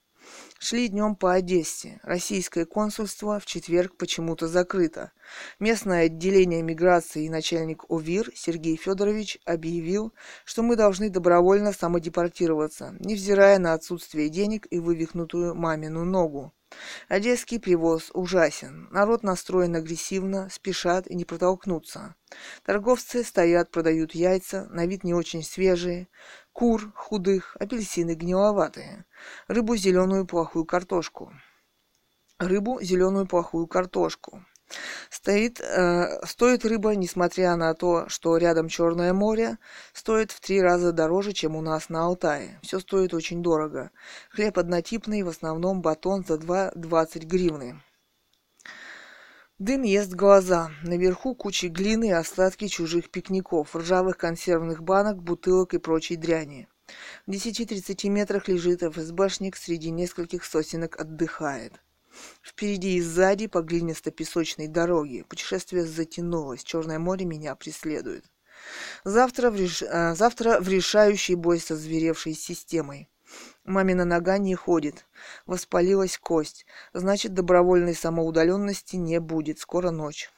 Шли днем по Одессе. Российское консульство в четверг почему-то закрыто. Местное отделение миграции и начальник ОВИР Сергей Федорович объявил, что мы должны добровольно самодепортироваться, невзирая на отсутствие денег и вывихнутую мамину ногу. Одесский привоз ужасен. Народ настроен агрессивно, спешат и не протолкнутся. Торговцы стоят, продают яйца, на вид не очень свежие, кур худых, апельсины гниловатые, рыбу зеленую плохую картошку. Стоит рыба, несмотря на то, что рядом Черное море, стоит в 3 раза дороже, чем у нас на Алтае. Все стоит очень дорого. Хлеб однотипный, в основном батон за 2,20 гривны. Дым ест глаза. Наверху кучи глины и остатки чужих пикников, ржавых консервных банок, бутылок и прочей дряни. В 10-30 метрах лежит ФСБшник, среди нескольких сосенок отдыхает. Впереди и сзади по глинисто-песочной дороге. Путешествие затянулось. Черное море меня преследует. Завтра в решающий бой со зверевшей системой. Мамина нога не ходит. Воспалилась кость. Значит, добровольной самоудаленности не будет. Скоро ночь.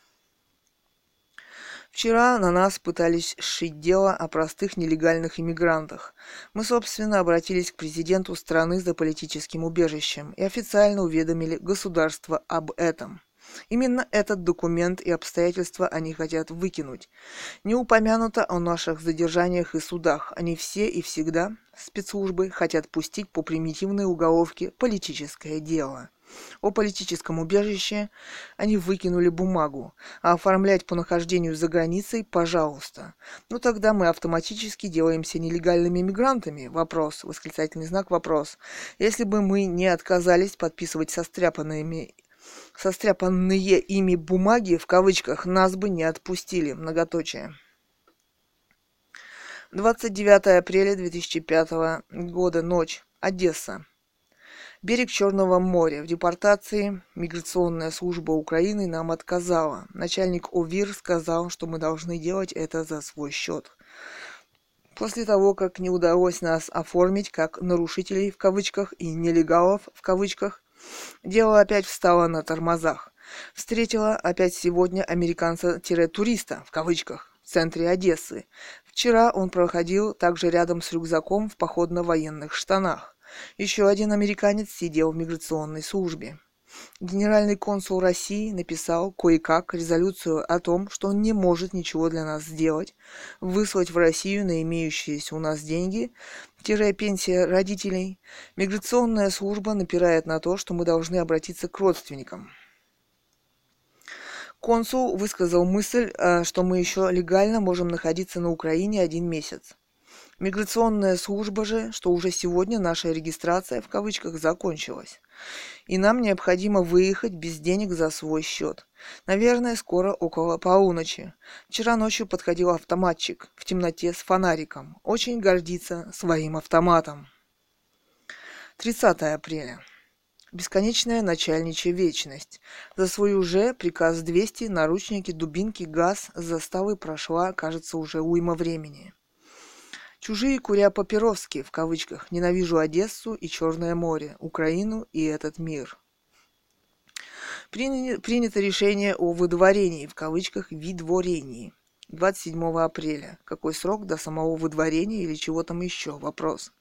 Вчера на нас пытались сшить дело о простых нелегальных иммигрантах. Мы, собственно, обратились к президенту страны за политическим убежищем и официально уведомили государство об этом. Именно этот документ и обстоятельства они хотят выкинуть. Не упомянуто о наших задержаниях и судах. Они все и всегда, спецслужбы, хотят пустить по примитивной уголовке политическое дело. О политическом убежище они выкинули бумагу, а оформлять по нахождению за границей – пожалуйста. Ну тогда мы автоматически делаемся нелегальными мигрантами? Вопрос, восклицательный знак, вопрос. Если бы мы не отказались подписывать состряпанные ими бумаги, в кавычках, нас бы не отпустили, многоточие. 29 апреля 2005 года, ночь, Одесса. Берег Черного моря. В депортации миграционная служба Украины нам отказала. Начальник ОВИР сказал, что мы должны делать это за свой счет. После того, как не удалось нас оформить как нарушителей в кавычках и нелегалов в кавычках, дело опять встало на тормозах. Встретила опять сегодня американца-туриста в кавычках в центре Одессы. Вчера он проходил также рядом с рюкзаком в походно-военных штанах. Еще один американец сидел в миграционной службе. Генеральный консул России написал кое-как резолюцию о том, что он не может ничего для нас сделать, выслать в Россию на имеющиеся у нас деньги, пенсия родителей. Миграционная служба напирает на то, что мы должны обратиться к родственникам. Консул высказал мысль, что мы еще легально можем находиться на Украине 1 месяц. Миграционная служба же, что уже сегодня наша регистрация в кавычках закончилась. И нам необходимо выехать без денег за свой счет. Наверное, скоро около полуночи. Вчера ночью подходил автоматчик в темноте с фонариком. Очень гордится своим автоматом. 30 апреля. Бесконечная начальничья вечность. За свою же приказ 200, наручники, дубинки, газ, с заставы прошла, кажется, уже уйма времени. Чужие, куря папироски, в кавычках, ненавижу Одессу и Черное море, Украину и этот мир. Принято решение о выдворении, в кавычках, видворении. 27 апреля. Какой срок до самого выдворения или чего там еще? Вопрос.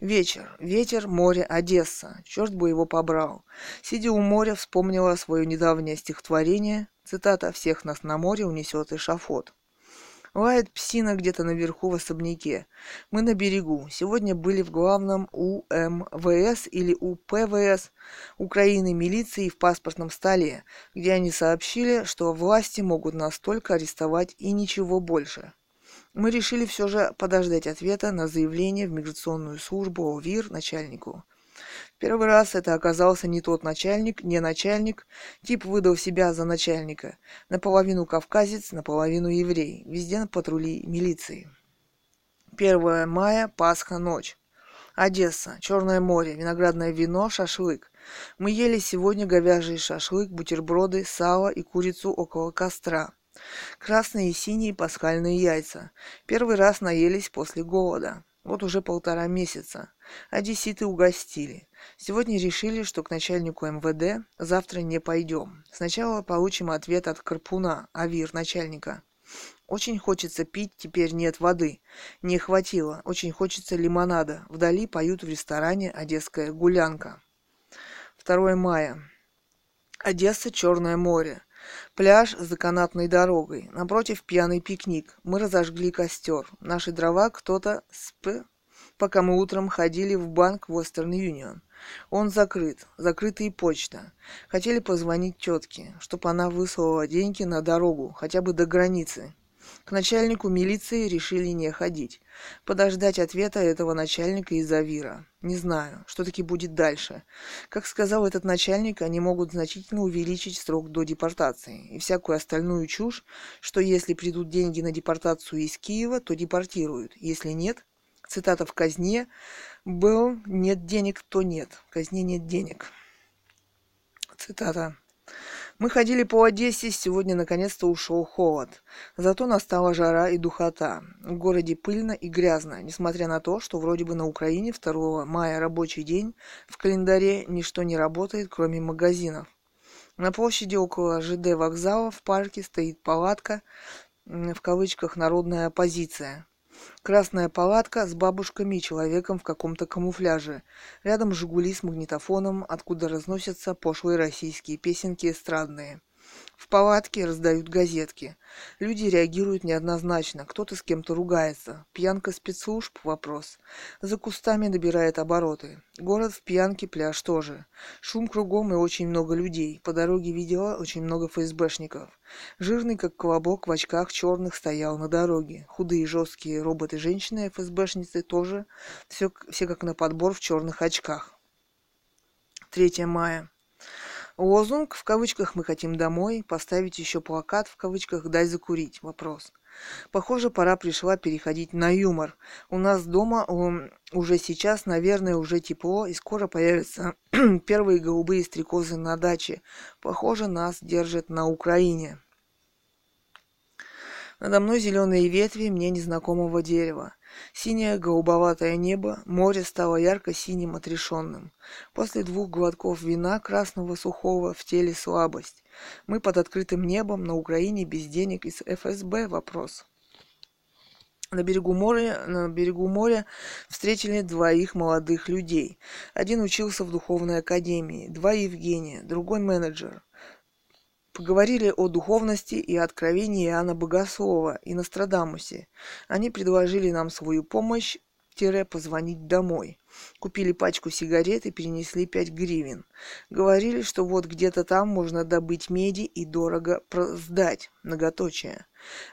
Вечер. Ветер, море, Одесса. Черт бы его побрал. Сидя у моря, вспомнила свое недавнее стихотворение, цитата, «Всех нас на море унесет эшафот». Лает псина где-то наверху в особняке. Мы на берегу. Сегодня были в главном УМВС или УПВС Украины милиции в паспортном столе, где они сообщили, что власти могут нас только арестовать и ничего больше. Мы решили все же подождать ответа на заявление в миграционную службу ОВИР начальнику. Первый раз это оказался не тот начальник, не начальник. Тип выдал себя за начальника. Наполовину кавказец, наполовину еврей. Везде на патрули милиции. 1 мая, Пасха, ночь. Одесса, Черное море, виноградное вино, шашлык. Мы ели сегодня говяжий шашлык, бутерброды, сало и курицу около костра. Красные и синие пасхальные яйца. Первый раз наелись после голода. Вот уже 1,5 месяца. Одесситы угостили. Сегодня решили, что к начальнику МВД завтра не пойдем. Сначала получим ответ от Карпуна, АВИР начальника. Очень хочется пить, теперь нет воды. Не хватило. Очень хочется лимонада. Вдали поют в ресторане «Одесская гулянка». 2 мая. Одесса, Черное море. Пляж за канатной дорогой. Напротив пьяный пикник. Мы разожгли костер. Наши дрова кто-то пока мы утром ходили в банк Western Union. Он закрыт. Закрыта и почта. Хотели позвонить тетке, чтобы она выслала деньги на дорогу, хотя бы до границы. К начальнику милиции решили не ходить. Подождать ответа этого начальника из АВИРа. Не знаю, что таки будет дальше. Как сказал этот начальник, они могут значительно увеличить срок до депортации. И всякую остальную чушь, что если придут деньги на депортацию из Киева, то депортируют. Если нет, цитата, в казне был «нет денег, то нет». В казне нет денег. Цитата. Мы ходили по Одессе, сегодня наконец-то ушел холод. Зато настала жара и духота. В городе пыльно и грязно, несмотря на то, что вроде бы на Украине 2 мая рабочий день, в календаре ничто не работает, кроме магазинов. На площади около ЖД вокзала в парке стоит палатка, в кавычках, «народная оппозиция». Красная палатка с бабушками и человеком в каком-то камуфляже. Рядом «Жигули» с магнитофоном, откуда разносятся пошлые российские песенки эстрадные. В палатке раздают газетки. Люди реагируют неоднозначно, кто-то с кем-то ругается. Пьянка спецслужб? Вопрос. За кустами набирает обороты. Город в пьянке, пляж тоже. Шум кругом и очень много людей. По дороге видела очень много ФСБшников. Жирный, как колобок, в очках черных стоял на дороге. Худые жесткие роботы-женщины, ФСБшницы тоже. Все как на подбор в черных очках. 3 мая. Лозунг, в кавычках, «мы хотим домой», поставить еще плакат, в кавычках, «дай закурить», вопрос. Похоже, пора пришла переходить на юмор. У нас дома уже сейчас, наверное, уже тепло, и скоро появятся первые голубые стрекозы на даче. Похоже, нас держат на Украине. Надо мной зеленые ветви мне незнакомого дерева. Синее голубоватое небо, море стало ярко-синим отрешенным. После 2 глотков вина красного сухого в теле слабость. Мы под открытым небом, на Украине, без денег из ФСБ, вопрос. На берегу моря встретили 2 молодых людей. Один учился в духовной академии, 2 Евгения, другой менеджер. Поговорили о духовности и откровении Иоанна Богослова и Нострадамусе. Они предложили нам свою помощь, позвонить домой. Купили пачку сигарет и перенесли 5 гривен. Говорили, что вот где-то там можно добыть меди и дорого сдать, многоточие.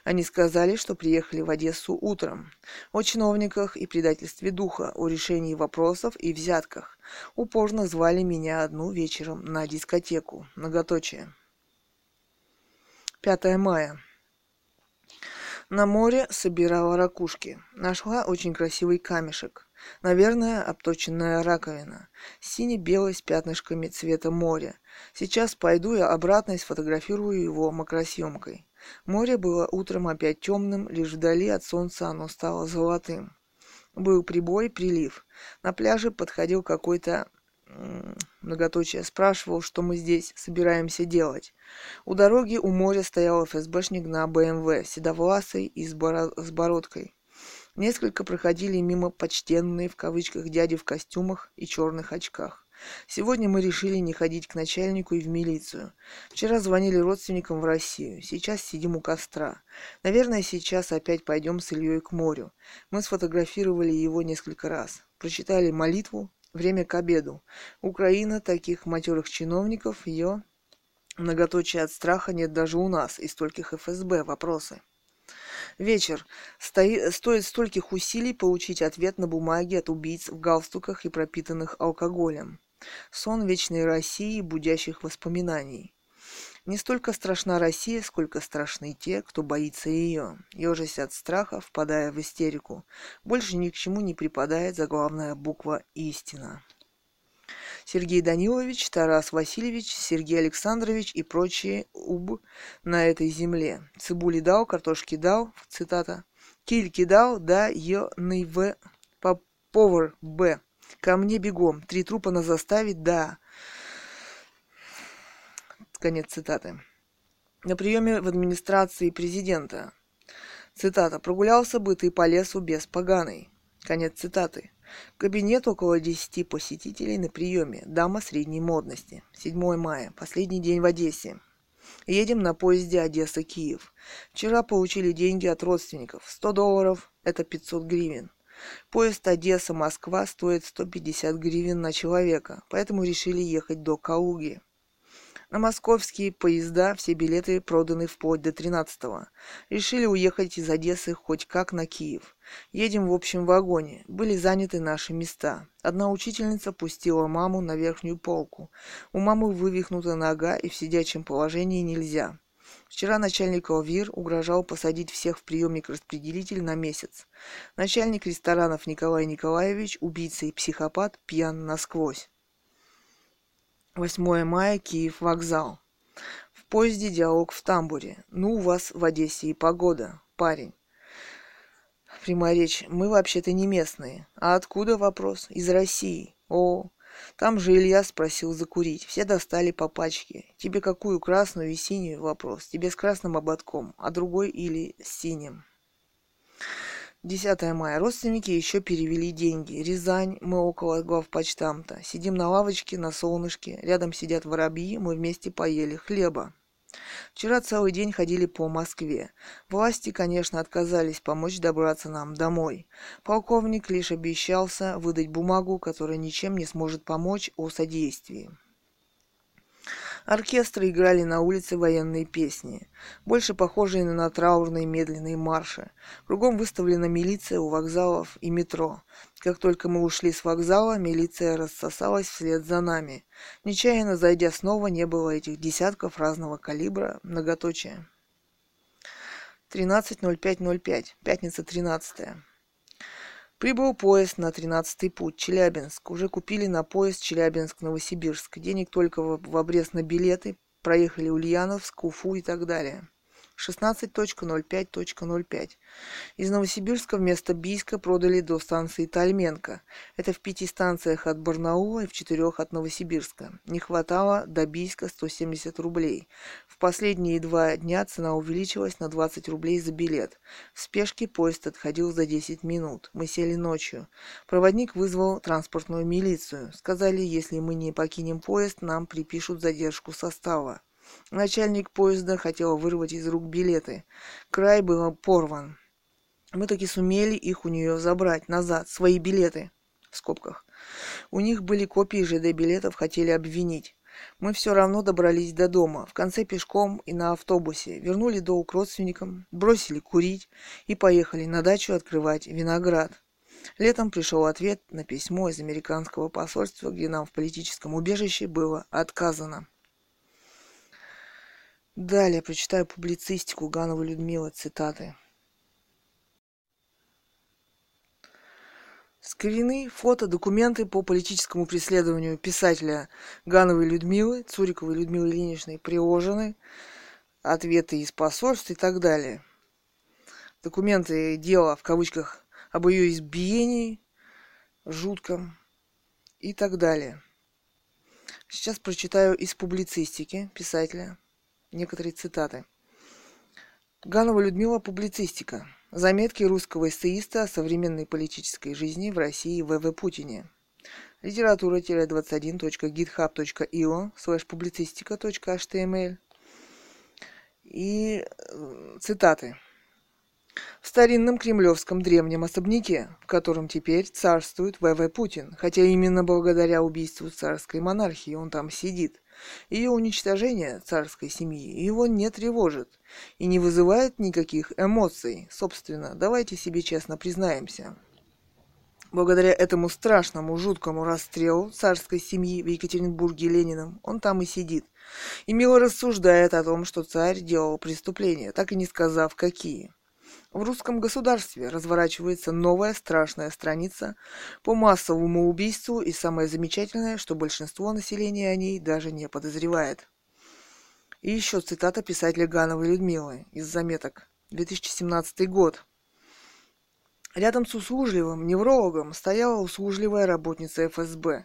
Они сказали, что приехали в Одессу утром. О чиновниках и предательстве духа, о решении вопросов и взятках. Упорно звали меня одну вечером на дискотеку, многоточие. 5 мая. На море собирала ракушки. Нашла очень красивый камешек. Наверное, обточенная раковина. Сине-белый с пятнышками цвета моря. Сейчас пойду я обратно и сфотографирую его макросъемкой. Море было утром опять темным, лишь вдали от солнца оно стало золотым. Был прибой, прилив. На пляже подходил какой-то... многоточие, спрашивал, что мы здесь собираемся делать. У дороги у моря стоял ФСБшник на БМВ, седовласый и с бородкой. Несколько проходили мимо почтенные, в кавычках, дяди в костюмах и черных очках. Сегодня мы решили не ходить к начальнику и в милицию. Вчера звонили родственникам в Россию. Сейчас сидим у костра. Наверное, сейчас опять пойдем с Ильей к морю. Мы сфотографировали его несколько раз. Прочитали молитву. Время к обеду. Украина, таких матерых чиновников, ее многоточие от страха нет даже у нас, и стольких ФСБ, вопросы. Вечер. Стоит стольких усилий получить ответ на бумаге от убийц в галстуках и пропитанных алкоголем. Сон вечной России, будящих воспоминаний. Не столько страшна Россия, сколько страшны те, кто боится ее, ежась от страха, впадая в истерику. Больше ни к чему не припадает заглавная буква «Истина». Сергей Данилович, Тарас Васильевич, Сергей Александрович и прочие уб на этой земле. Цибули дал, картошки дал, цитата. Кильки дал, да, ёный в, повар б. Ко мне бегом, 3 трупа на заставе, да. Конец цитаты. На приеме в администрации президента. Цитата. «Прогулялся бы ты по лесу без поганой». Конец цитаты. Кабинет около 10 посетителей на приеме. Дама средней модности. 7 мая. Последний день в Одессе. Едем на поезде Одесса-Киев. Вчера получили деньги от родственников. $100 – это 500 гривен. Поезд Одесса-Москва стоит 150 гривен на человека, поэтому решили ехать до Калуги. На московские поезда все билеты проданы вплоть до 13-го. Решили уехать из Одессы хоть как на Киев. Едем в общем вагоне. Были заняты наши места. Одна учительница пустила маму на верхнюю полку. У мамы вывихнута нога и в сидячем положении нельзя. Вчера начальник ОВИР угрожал посадить всех в приемник-распределитель на месяц. Начальник ресторанов Николай Николаевич, убийца и психопат, пьян насквозь. 8 мая, Киев, вокзал. В поезде диалог в тамбуре. Ну, у вас в Одессе и погода, парень. Прямая речь. Мы вообще-то не местные. А откуда, вопрос? Из России. О, там же Илья спросил закурить. Все достали по пачке. Тебе какую, красную и синюю, вопрос? Тебе с красным ободком, а другой или с синим. 10 мая. Родственники еще перевели деньги. Рязань, мы около главпочтамта. Сидим на лавочке, на солнышке. Рядом сидят воробьи, мы вместе поели хлеба. Вчера целый день ходили по Москве. Власти, конечно, отказались помочь добраться нам домой. Полковник лишь обещался выдать бумагу, которая ничем не сможет помочь, о содействии. Оркестры играли на улице военные песни, больше похожие на траурные медленные марши. Кругом выставлена милиция у вокзалов и метро. Как только мы ушли с вокзала, милиция рассосалась вслед за нами. Нечаянно зайдя снова, не было этих десятков разного калибра, многоточия. 13.05.05. Пятница 13-е. Прибыл поезд на 13-й путь, Челябинск. Уже купили на поезд Челябинск-Новосибирск. Денег только в обрез на билеты. Проехали Ульяновск, Уфу и так далее. 16.05.05. Из Новосибирска вместо Бийска продали до станции Тальменко. Это в 5 станциях от Барнаула и в 4 от Новосибирска. Не хватало до Бийска 170 рублей. В последние 2 дня цена увеличилась на 20 рублей за билет. В спешке поезд отходил за 10 минут. Мы сели ночью. Проводник вызвал транспортную милицию. Сказали, если мы не покинем поезд, нам припишут задержку состава. Начальник поезда хотел вырвать из рук билеты. Край был порван. Мы таки сумели их у нее забрать назад, свои билеты, в скобках. У них были копии ЖД-билетов, хотели обвинить. Мы все равно добрались до дома, в конце пешком и на автобусе. Вернули долг родственникам, бросили курить и поехали на дачу открывать виноград. Летом пришел ответ на письмо из американского посольства, где нам в политическом убежище было отказано. Далее прочитаю публицистику Гановой Людмилы, цитаты. Скрины, фото, документы по политическому преследованию писателя Гановой Людмилы, Цуриковой Людмилы Ильиничной приложены, ответы из посольств и так далее. Документы дела, в кавычках, об ее избиении, жутком и так далее. Сейчас прочитаю из публицистики писателя. Некоторые цитаты. Ганова Людмила, публицистика. Заметки русского эссеиста о современной политической жизни в России В.В. Путине. Литература-21.github.io/публицистика.html. И цитаты. В старинном кремлевском древнем особняке, в котором теперь царствует В.В. Путин, хотя именно благодаря убийству царской монархии он там сидит, ее уничтожение царской семьи его не тревожит и не вызывает никаких эмоций. Собственно, давайте себе честно признаемся. Благодаря этому страшному, жуткому расстрелу царской семьи в Екатеринбурге Лениным он там и сидит. И мило рассуждает о том, что царь делал преступления, так и не сказав, какие. В русском государстве разворачивается новая страшная страница по массовому убийству, и самое замечательное, что большинство населения о ней даже не подозревает. И еще цитата писателя Гановой Людмилы из заметок. 2017 год. Рядом с услужливым неврологом стояла услужливая работница ФСБ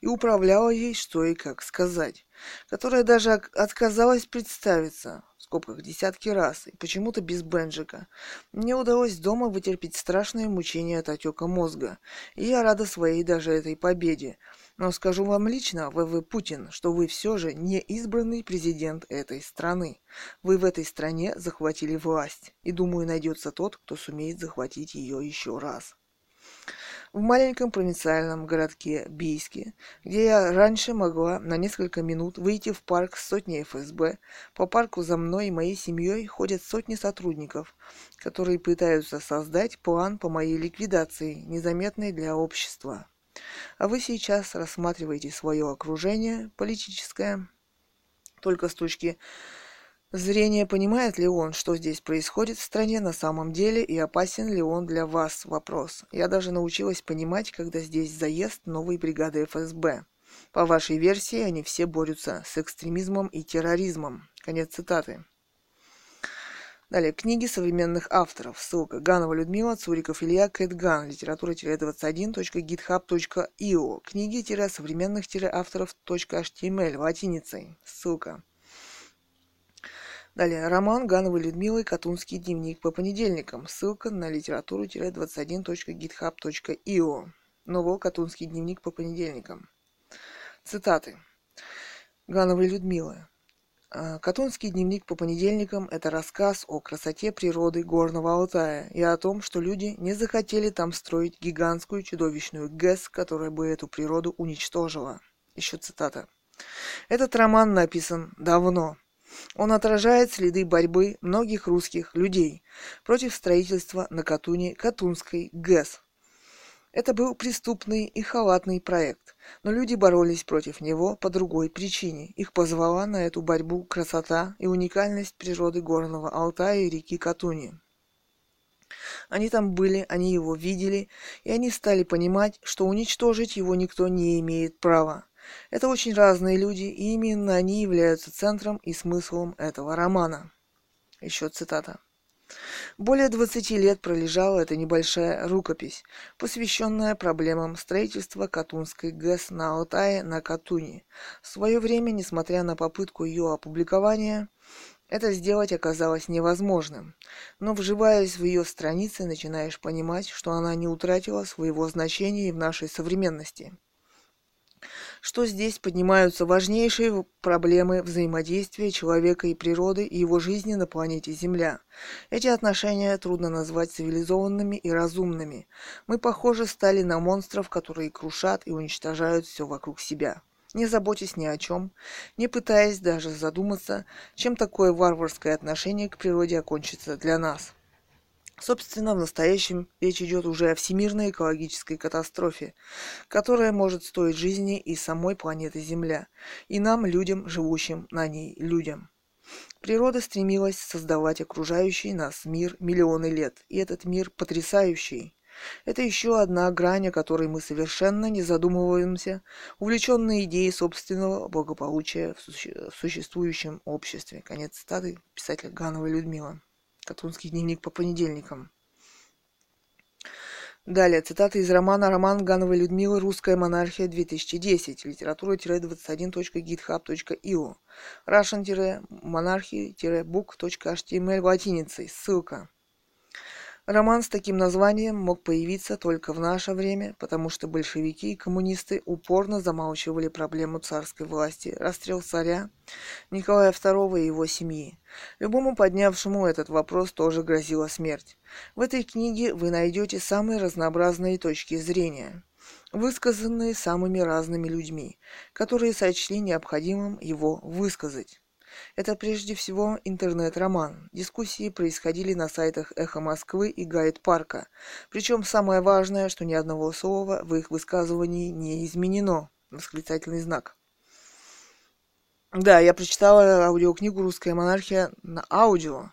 и управляла ей, что и как сказать, которая даже отказалась представиться, в скобках, десятки раз, и почему-то без бенджика. Мне удалось дома вытерпеть страшные мучения от отека мозга, и я рада своей даже этой победе. Но скажу вам лично, В.В. Путин, что вы все же не избранный президент этой страны. Вы в этой стране захватили власть, и, думаю, найдется тот, кто сумеет захватить ее еще раз. В маленьком провинциальном городке Бийске, где я раньше могла на несколько минут выйти в парк с сотней ФСБ, по парку за мной и моей семьей ходят сотни сотрудников, которые пытаются создать план по моей ликвидации, незаметный для общества. А вы сейчас рассматриваете свое окружение политическое только с точки зрения, понимает ли он, что здесь происходит в стране на самом деле, и опасен ли он для вас, вопрос. Я даже научилась понимать, когда здесь заезд новой бригады ФСБ. По вашей версии, они все борются с экстремизмом и терроризмом. Конец цитаты. Далее. Книги современных авторов. Ссылка. Ганова Людмила, Цуриков Илья, Кэтган. Литература-21.github.io. Книги-современных-авторов.html. Латиницей. Ссылка. Далее. Роман Гановой Людмилы «Катунский дневник по понедельникам». Ссылка на литературу-21.github.io. Новелл «Катунский дневник по понедельникам». Цитаты. Гановой Людмилы. «Катунский дневник по понедельникам» – это рассказ о красоте природы Горного Алтая и о том, что люди не захотели там строить гигантскую чудовищную ГЭС, которая бы эту природу уничтожила. Еще цитата. Этот роман написан давно. Он отражает следы борьбы многих русских людей против строительства на Катуне Катунской ГЭС. Это был преступный и халатный проект, но люди боролись против него по другой причине. Их позвала на эту борьбу красота и уникальность природы Горного Алтая и реки Катуни. Они там были, они его видели, и они стали понимать, что уничтожить его никто не имеет права. Это очень разные люди, и именно они являются центром и смыслом этого романа. Еще цитата. Более 20 лет пролежала эта небольшая рукопись, посвященная проблемам строительства Катунской ГЭС на Алтае на Катуни. В свое время, несмотря на попытку ее опубликования, это сделать оказалось невозможным. Но, вживаясь в ее страницы, начинаешь понимать, что она не утратила своего значения и в нашей современности. Что здесь поднимаются важнейшие проблемы взаимодействия человека и природы и его жизни на планете Земля. Эти отношения трудно назвать цивилизованными и разумными. Мы, похоже, стали на монстров, которые крушат и уничтожают все вокруг себя, не заботясь ни о чем, не пытаясь даже задуматься, чем такое варварское отношение к природе окончится для нас. Собственно, в настоящем речь идет уже о всемирной экологической катастрофе, которая может стоить жизни и самой планеты Земля, и нам, людям, живущим на ней людям. Природа стремилась создавать окружающий нас мир миллионы лет, и этот мир потрясающий. Это еще одна грань, о которой мы совершенно не задумываемся, увлеченные идеей собственного благополучия в существующем обществе. Конец цитаты. Писатель Ганова Людмила. «Катунский дневник по понедельникам». Далее, цитаты из романа «Роман Гановой Людмилы. Русская монархия 2010. Литература-21.github.io. Russian-monarchy-book.html латиницей. Ссылка. Роман с таким названием мог появиться только в наше время, потому что большевики и коммунисты упорно замалчивали проблему царской власти, расстрел царя Николая II и его семьи. Любому поднявшему этот вопрос тоже грозила смерть. В этой книге вы найдете самые разнообразные точки зрения, высказанные самыми разными людьми, которые сочли необходимым его высказать. Это прежде всего интернет-роман. Дискуссии происходили на сайтах «Эхо Москвы» и «Гайд-парка». Причем самое важное, что ни одного слова в их высказывании не изменено. Восклицательный знак. Да, я прочитала аудиокнигу «Русская монархия» на аудио.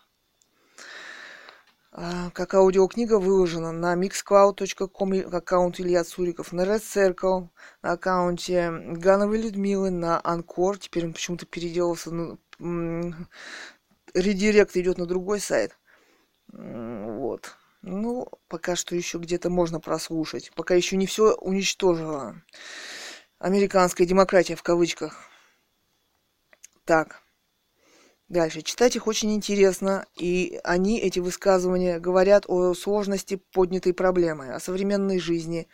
Как аудиокнига выложена на mixcloud.com аккаунт Илья Цуриков, на Red Circle, на аккаунте Гановой Людмилы, на Анкор. Теперь он почему-то переделался, редирект идет на другой сайт. Вот. Ну, пока что еще где-то можно прослушать. Пока еще не все уничтожила американская демократия в кавычках. Так. Дальше. Читать их очень интересно, и они, эти высказывания, говорят о сложности поднятой проблемы, о современной жизни,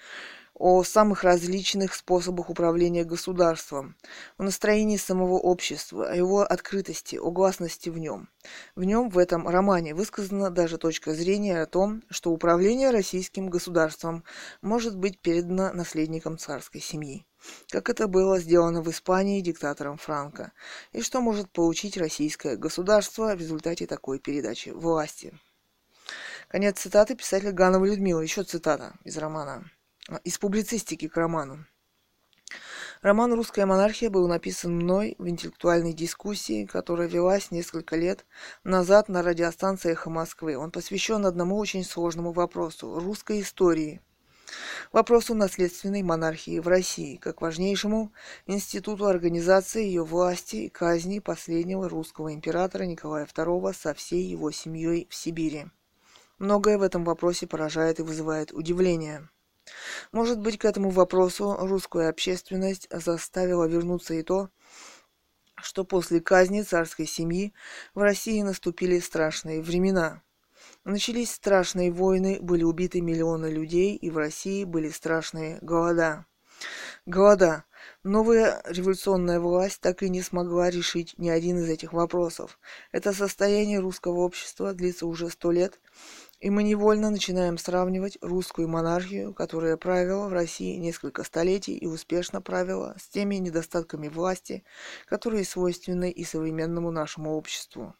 о самых различных способах управления государством, о настроении самого общества, о его открытости, о гласности в нем. В нем, в этом романе, высказана даже точка зрения о том, что управление российским государством может быть передано наследникам царской семьи, как это было сделано в Испании диктатором Франко, и что может получить российское государство в результате такой передачи власти. Конец цитаты писателя Ганова Людмила. Еще цитата из романа, из публицистики к роману. Роман «Русская монархия» был написан мной в интеллектуальной дискуссии, которая велась несколько лет назад на радиостанции «Эхо Москвы». Он посвящен одному очень сложному вопросу – русской истории. Вопросу наследственной монархии в России, как важнейшему институту организации ее власти и казни последнего русского императора Николая II со всей его семьей в Сибири. Многое в этом вопросе поражает и вызывает удивление. Может быть, к этому вопросу русскую общественность заставило вернуться и то, что после казни царской семьи в России наступили страшные времена. Начались страшные войны, были убиты миллионы людей, и в России были страшные голода. Новая революционная власть так и не смогла решить ни один из этих вопросов. Это состояние русского общества длится уже 100 лет, и мы невольно начинаем сравнивать русскую монархию, которая правила в России несколько столетий и успешно правила, с теми недостатками власти, которые свойственны и современному нашему обществу.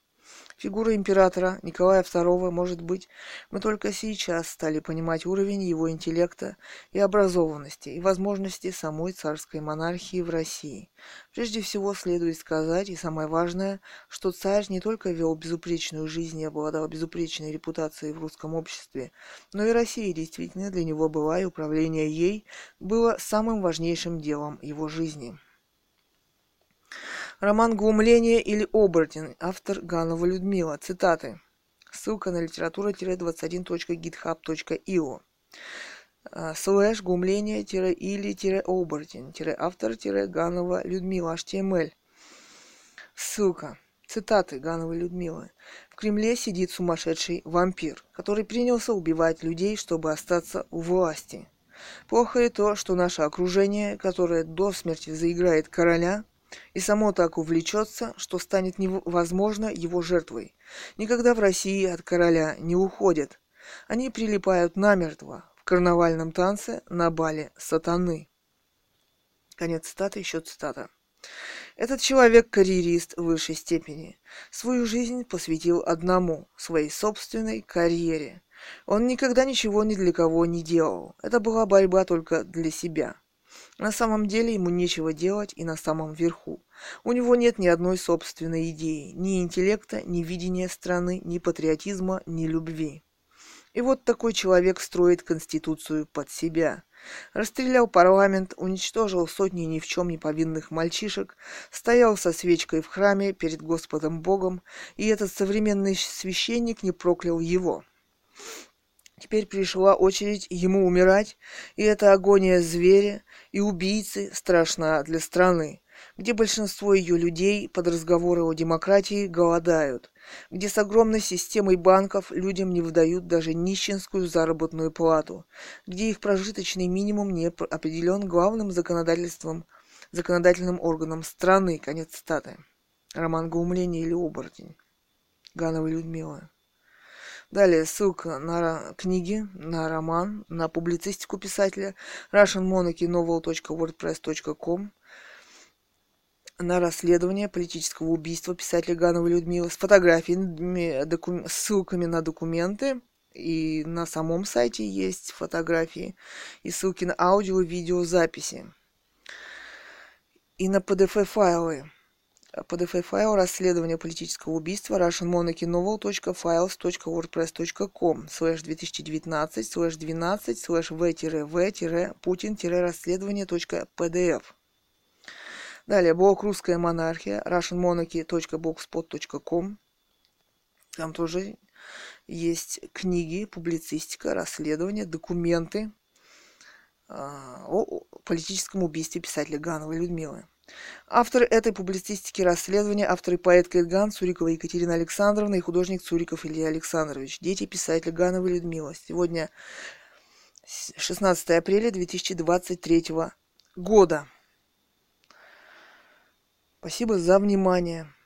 Фигура императора Николая II, может быть, мы только сейчас стали понимать уровень его интеллекта и образованности и возможности самой царской монархии в России. Прежде всего следует сказать, и самое важное, что царь не только вел безупречную жизнь и обладал безупречной репутацией в русском обществе, но и Россия действительно для него была, и управление ей было самым важнейшим делом его жизни. Роман «Глумление или оборотень», автор Ганова Людмила. Цитаты. Ссылка на literatura-21.github.io. / «Глумление-или-оборотень», автор-Ганова Людмила. HTML. Ссылка. Цитаты Гановой Людмилы. «В Кремле сидит сумасшедший вампир, который принялся убивать людей, чтобы остаться у власти. Плохо и то, что наше окружение, которое до смерти заиграет короля, и само так увлечется, что станет невозможно его жертвой. Никогда в России от короля не уходят. Они прилипают намертво в карнавальном танце на бале сатаны». Конец цитаты, еще цитата. Этот человек – карьерист в высшей степени. Свою жизнь посвятил одному – своей собственной карьере. Он никогда ничего ни для кого не делал. Это была борьба только для себя. На самом деле ему нечего делать и на самом верху. У него нет ни одной собственной идеи, ни интеллекта, ни видения страны, ни патриотизма, ни любви. И вот такой человек строит конституцию под себя. Расстрелял парламент, уничтожил сотни ни в чем не повинных мальчишек, стоял со свечкой в храме перед Господом Богом, и этот современный священник не проклял его. Теперь пришла очередь ему умирать, и эта агония зверя и убийцы страшна для страны, где большинство ее людей под разговоры о демократии голодают, где с огромной системой банков людям не выдают даже нищенскую заработную плату, где их прожиточный минимум не определен главным законодательным органом страны. Конец цитаты. Роман «Глумление или оборотень», Ганова Людмила. Далее ссылка на книги, на роман, на публицистику писателя russianmonarchynovel.wordpress.com, на расследование политического убийства писателя Гановой Людмилы с фотографиями, ссылками на документы, и на самом сайте есть фотографии, и ссылки на аудио и видеозаписи, и на PDF-файлы. PDF-файл «Расследование политического убийства» russianmonarchynovel.files.wordpress.com /2019/12/v-v-putin-расследование.pdf. Далее блог «Русская монархия» russianmonarchy.blogspot.com. Там тоже есть книги, публицистика, расследования, документы о политическом убийстве писателя Гановой Людмилы. Авторы этой публицистики расследования, авторы поэт Кэтган, Цурикова Екатерина Александровна и художник Цуриков Илья Александрович. Дети писателя Гановой Людмилы. Сегодня 16 апреля 2023 года. Спасибо за внимание.